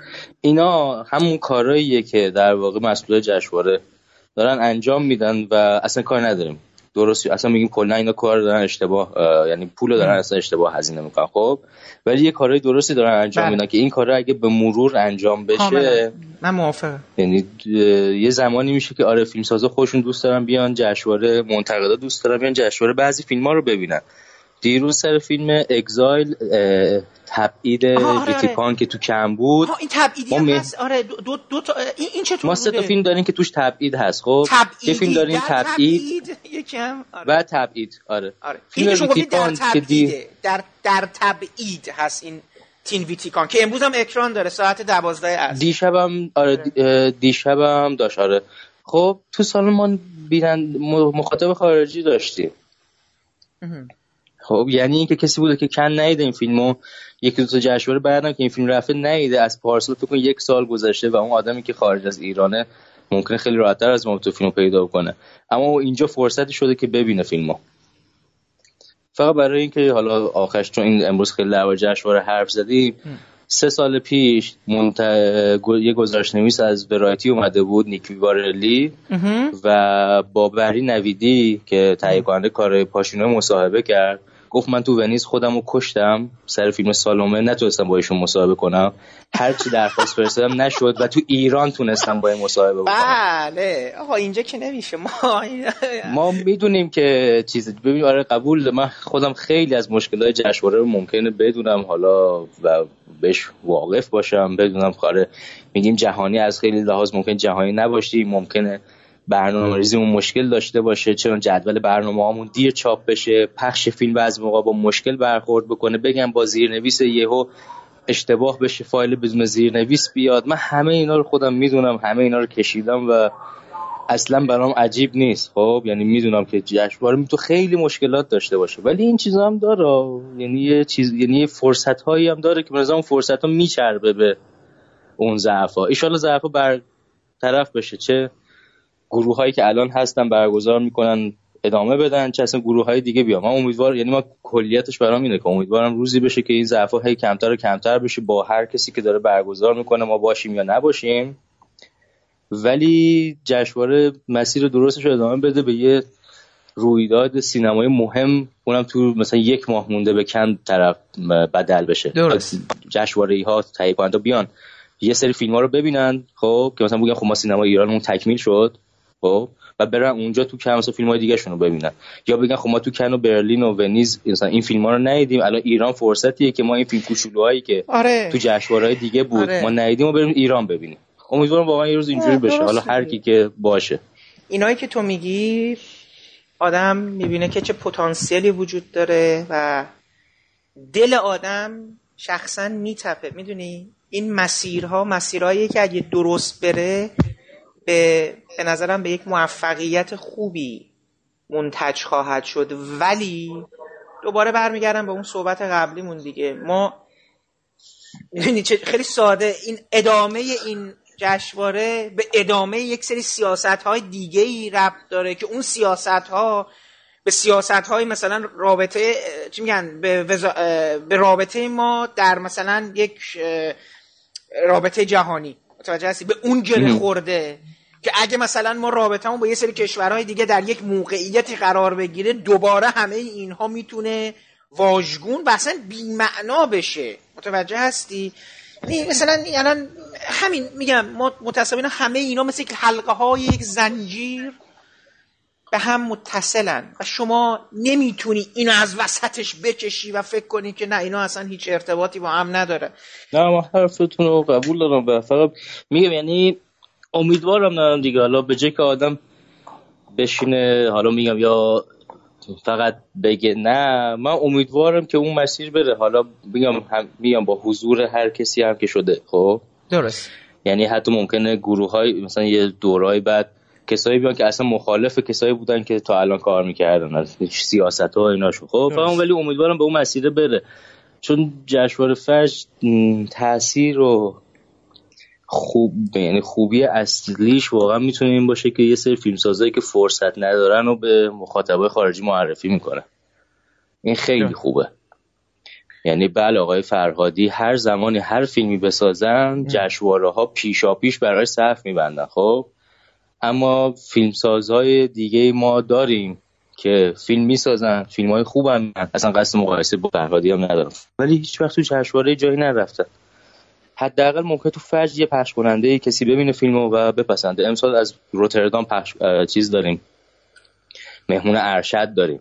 اینا همون کارهاییه که در واقع مسئول جشنواره دارن انجام میدن و اصلا کار نداریم. درستی اصلا میگیم کلا اینا کار دارن اشتباه، یعنی پولو دارن اصلا اشتباه هزینه میکنن، خب ولی یه کارهای درستی دارن انجام میدن که این کارا اگه به مرور انجام بشه، من موافقم، یعنی یه زمانی میشه که آره فیلمسازا خودشون دوست دارن بیان جشنواره، منتقدا دوست دارن بیان جشنواره بعضی فیلم‌ها رو ببینن. دیروز سر فیلم اگزایل تبعید بیتی پان که تو کم بود، این تبعیدی م... هست. آره دو دو تا این, این چطور ما سه تا فیلم داریم که توش تبعید هست، خب یه فیلم داریم تبعید, تبعید. یکم آره. و تبعید آره, آره. فیلم بیتی پان که دی... در در تبعید هست این تین ویتیکان که امروز هم اکران داره ساعت دوازده است. دیشبم آره دیشبم داشت آره. خب تو سالن ما بیرن مخاطب خارجی داشتیم. خب یعنی اینکه کسی بوده که کن نیده این فیلمو، یکی دو تا جشنواره بعدم که این فیلم رفته نیده، از پارسال فکر کنم یک سال گذشته و اون آدمی که خارج از ایرانه ممکنه خیلی راحت‌تر از ما تو فیلمو پیدا کنه، اما اینجا فرصتی شده که ببینه فیلمو، فقط برای اینکه حالا آخرش چون این امروز خیلی در جشنواره حرف زدیم، سه سال پیش منت... یه گزارش‌نویس از وراتی اومده بود، نیکی واریلی و بابری نویدی که تهیه کننده کارهای پاشینو مصاحبه کرد، گفت من تو ونیز خودم رو کشتم سر فیلم سالومه، نتونستم با ایشون مصاحبه کنم، هرچی درخواست فرستادم نشد و تو ایران تونستم با این مصاحبه بکنم. بله آقا اینجا که نمیشه، ما ما میدونیم که چیزی ببین آره قبول، من خودم خیلی از مشکلات جشنواره رو ممکنه بدونم حالا و بهش واقف باشم، بدونم خاره میگیم جهانی از خیلی لحاظ ممکن جهانی نباشی، ممکنه برنامه‌ریزیمون مشکل داشته باشه، چون جدول برنامه‌هامون دیر چاپ بشه، پخش فیلم بعضی موقع با مشکل برخورد بکنه، بگم با زیرنویس یهو اشتباه بشه، فایل بدون زیرنویس بیاد، من همه اینا رو خودم میدونم، همه اینا رو کشیدم و اصلا برام عجیب نیست. خب یعنی میدونم که جشنواره می تو خیلی مشکلات داشته باشه، ولی این چیزا هم داره، یعنی یه چیز یعنی فرصت‌هایی هم داره که مثلا اون فرصت‌ها میچربه به اون ضعف‌ها، ان شاءالله ضعف‌ها برطرف بشه، چه گروه هایی که الان هستن برگزار میکنن ادامه بدن، چه اصلا گروه های دیگه بیام. من امیدوار یعنی من کلیتش برام اینه که امیدوارم روزی بشه که این ضعف ها هی کمتر و کمتر بشه، با هر کسی که داره برگزار میکنه ما باشیم یا نباشیم، ولی جشنواره مسیر درستش رو ادامه بده به یه رویداد سینمایی مهم، اونم تو مثلا یک ماه مونده به کن طرف بدل بشه. درست جشنواره ها تهیه کننده بیان یه سری فیلم ها رو ببینن، خب که مثلا بگن خب ما سینما ایرانمون تکمیل شد و برن اونجا تو کن مثلا فیلم‌های دیگه شون رو ببینن، یا بگن خب ما تو کن و برلین و ونیز مثلا این فیلم‌ها رو ندیدیم، الان ایران فرصتیه که ما این فیلم کوچولوهایی که آره. تو جشنواره‌های دیگه بود آره. ما ندیدیم و بریم ایران ببینیم. امیدوارم واقعا یه روز اینجوری بشه، حالا هر کی که باشه. اینایی که تو میگی آدم میبینه که چه پتانسیلی وجود داره و دل آدم شخصا میتپه، میدونی این مسیرها مسیرهایی که اگه درست بره به به نظرم به یک موفقیت خوبی منتج خواهد شد، ولی دوباره برمیگردم به اون صحبت قبلیمون دیگه، ما می‌بینی خیلی ساده این ادامه این جشنواره به ادامه یک سری سیاست‌های دیگه‌ای ربط داره که اون سیاست‌ها به سیاست‌های مثلا رابطه چی میگن به, وزا... به رابطه ما در مثلا یک رابطه جهانی متوجه هستی، به اون گره خورده که اگه مثلا ما رابطمون با یه سری کشورهای دیگه در یک موقعیتی قرار بگیره، دوباره همه اینها میتونه واژگون و اصلا بی‌معنا بشه، متوجه هستی؟ مثلا الان همین میگم ما متأسفانه همه اینا مثل حلقه های یک زنجیر به هم متصلن و شما نمیتونی اینو از وسطش بکشی و فکر کنی که نه اینا اصلا هیچ ارتباطی با هم نداره. نه ما حرفتون رو قبول دارم و فقط میگم یعنی امیدوارم ندارم دیگه، حالا به جای که آدم بشینه حالا میگم یا فقط بگه نه، من امیدوارم که اون مسیر بره، حالا میگم میگم با حضور هر کسی هم که شده. خب درست یعنی حتی ممکنه گروه های مثلا یه دورهای بعد کسایی بیان که اصلا مخالف کسایی بودن که تا الان کار میکردن از سیاست ها ایناشو، خب فهم، ولی امیدوارم به اون مسیر بره، چون جشنواره فجر تاثیر و خوب یعنی خوبی اصلیش واقعا میتونه این باشه که یه سری فیلمسازایی که فرصت ندارن و به مخاطبای خارجی معرفی میکنن، این خیلی خوبه. یعنی بله آقای فرهادی هر زمانی هر فیلمی بسازن جشنواره‌ها پیشاپیش برای صف میبندن، خب اما فیلمسازهای دیگه ما داریم که فیلم میسازن، فیلم‌های خوبن، اصلا قصد مقایسه با بغدادی هم ندارم، ولی هیچ وقت تو جشنواره جایی نرفتن. حداقل ممکن تو فجر یه پخش کننده کسی ببینه فیلمو و بپسنده. امسال از روتردام پخش چیز داریم، مهمون ارشد داریم،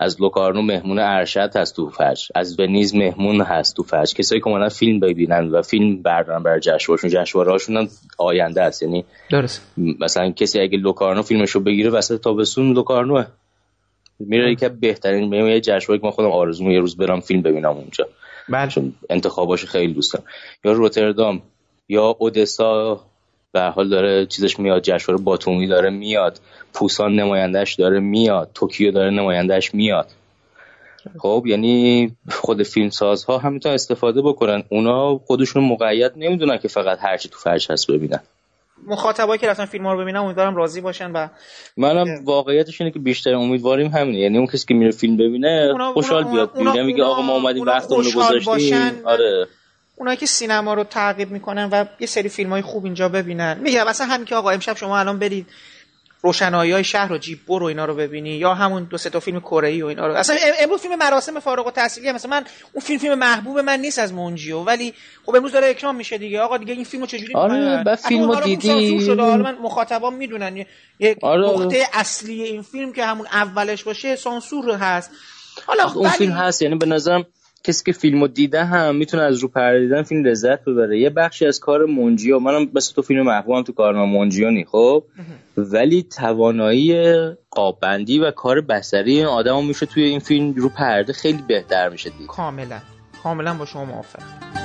از لوکارنو مهمون ارشد هست تو فجر، از ونیز مهمون هست تو فجر، کسایی که اومدن فیلم ببینن و فیلم بردارن برای جشنوارهشون. جشنواره‌هاشون هم آینده است، یعنی درست. مثلا کسی اگه لوکارنو فیلمشو بگیره وسط تابستون، لوکارنوه میره که بهترین یه جشنواره که من خودم آرزومه یه روز برام فیلم ببینم اونجا. بله، چون انتخاباشو خیلی دوست دارم. یا روتردام یا اودسا به حال داره چیزش میاد، جشنواره باتومی داره میاد، پوسان نمایندهش داره میاد، توکیو داره نمایندهش میاد. خب یعنی خود فیلمسازها هم میتونن استفاده بکنن، اونا خودشون مقید نمیدونن که فقط هرچی تو فرش هست ببینن. مخاطبایی که رفتن فیلم‌ها رو ببینن امیدوارم راضی باشن و منم واقعیتش اینه که بیشتر امیدواریم همینه، یعنی اون کسی که میره فیلم ببینه خوشحال بیاد، میگه میگه آقا ما اومدیم وقتمون رو گذاشتیم. آره، اونایی که سینما رو تعقیب میکنن و یه سری فیلم‌های خوب اینجا ببینن. میگم مثلا همین که آقا امشب شما الان برید روشنایی‌های شهر رو جیب برو اینا رو ببینی، یا همون دو سه تا فیلم کره‌ای و اینا رو. اصلا امروز فیلم مراسم فارغ التحصیلی مثلا، من اون فیلم فیلم محبوب من نیست از مونجیو، ولی خب امروز داره اکرام میشه دیگه. آقا دیگه این فیلمو چجوری می‌بینن؟ آره، فیلمو دیدی شده، حالا من مخاطبام میدونن یک نقطه اصلی این فیلم که همون اولش باشه سانسور هست. حالا اون فیلم هست، یعنی به نظرم کسی که فیلمو دیده هم میتونه از رو پرده دیدن فیلم لذت ببره. یه بخشی از کار مونجیو، منم مثلا تو فیلم محبوبم تو کارنامه مونجیو نی، خب ولی توانایی قاب بندی و کار بصری آدمو میشه توی این فیلم رو پرده خیلی بهتر میشه دید. کاملا کاملا با شما موافقم.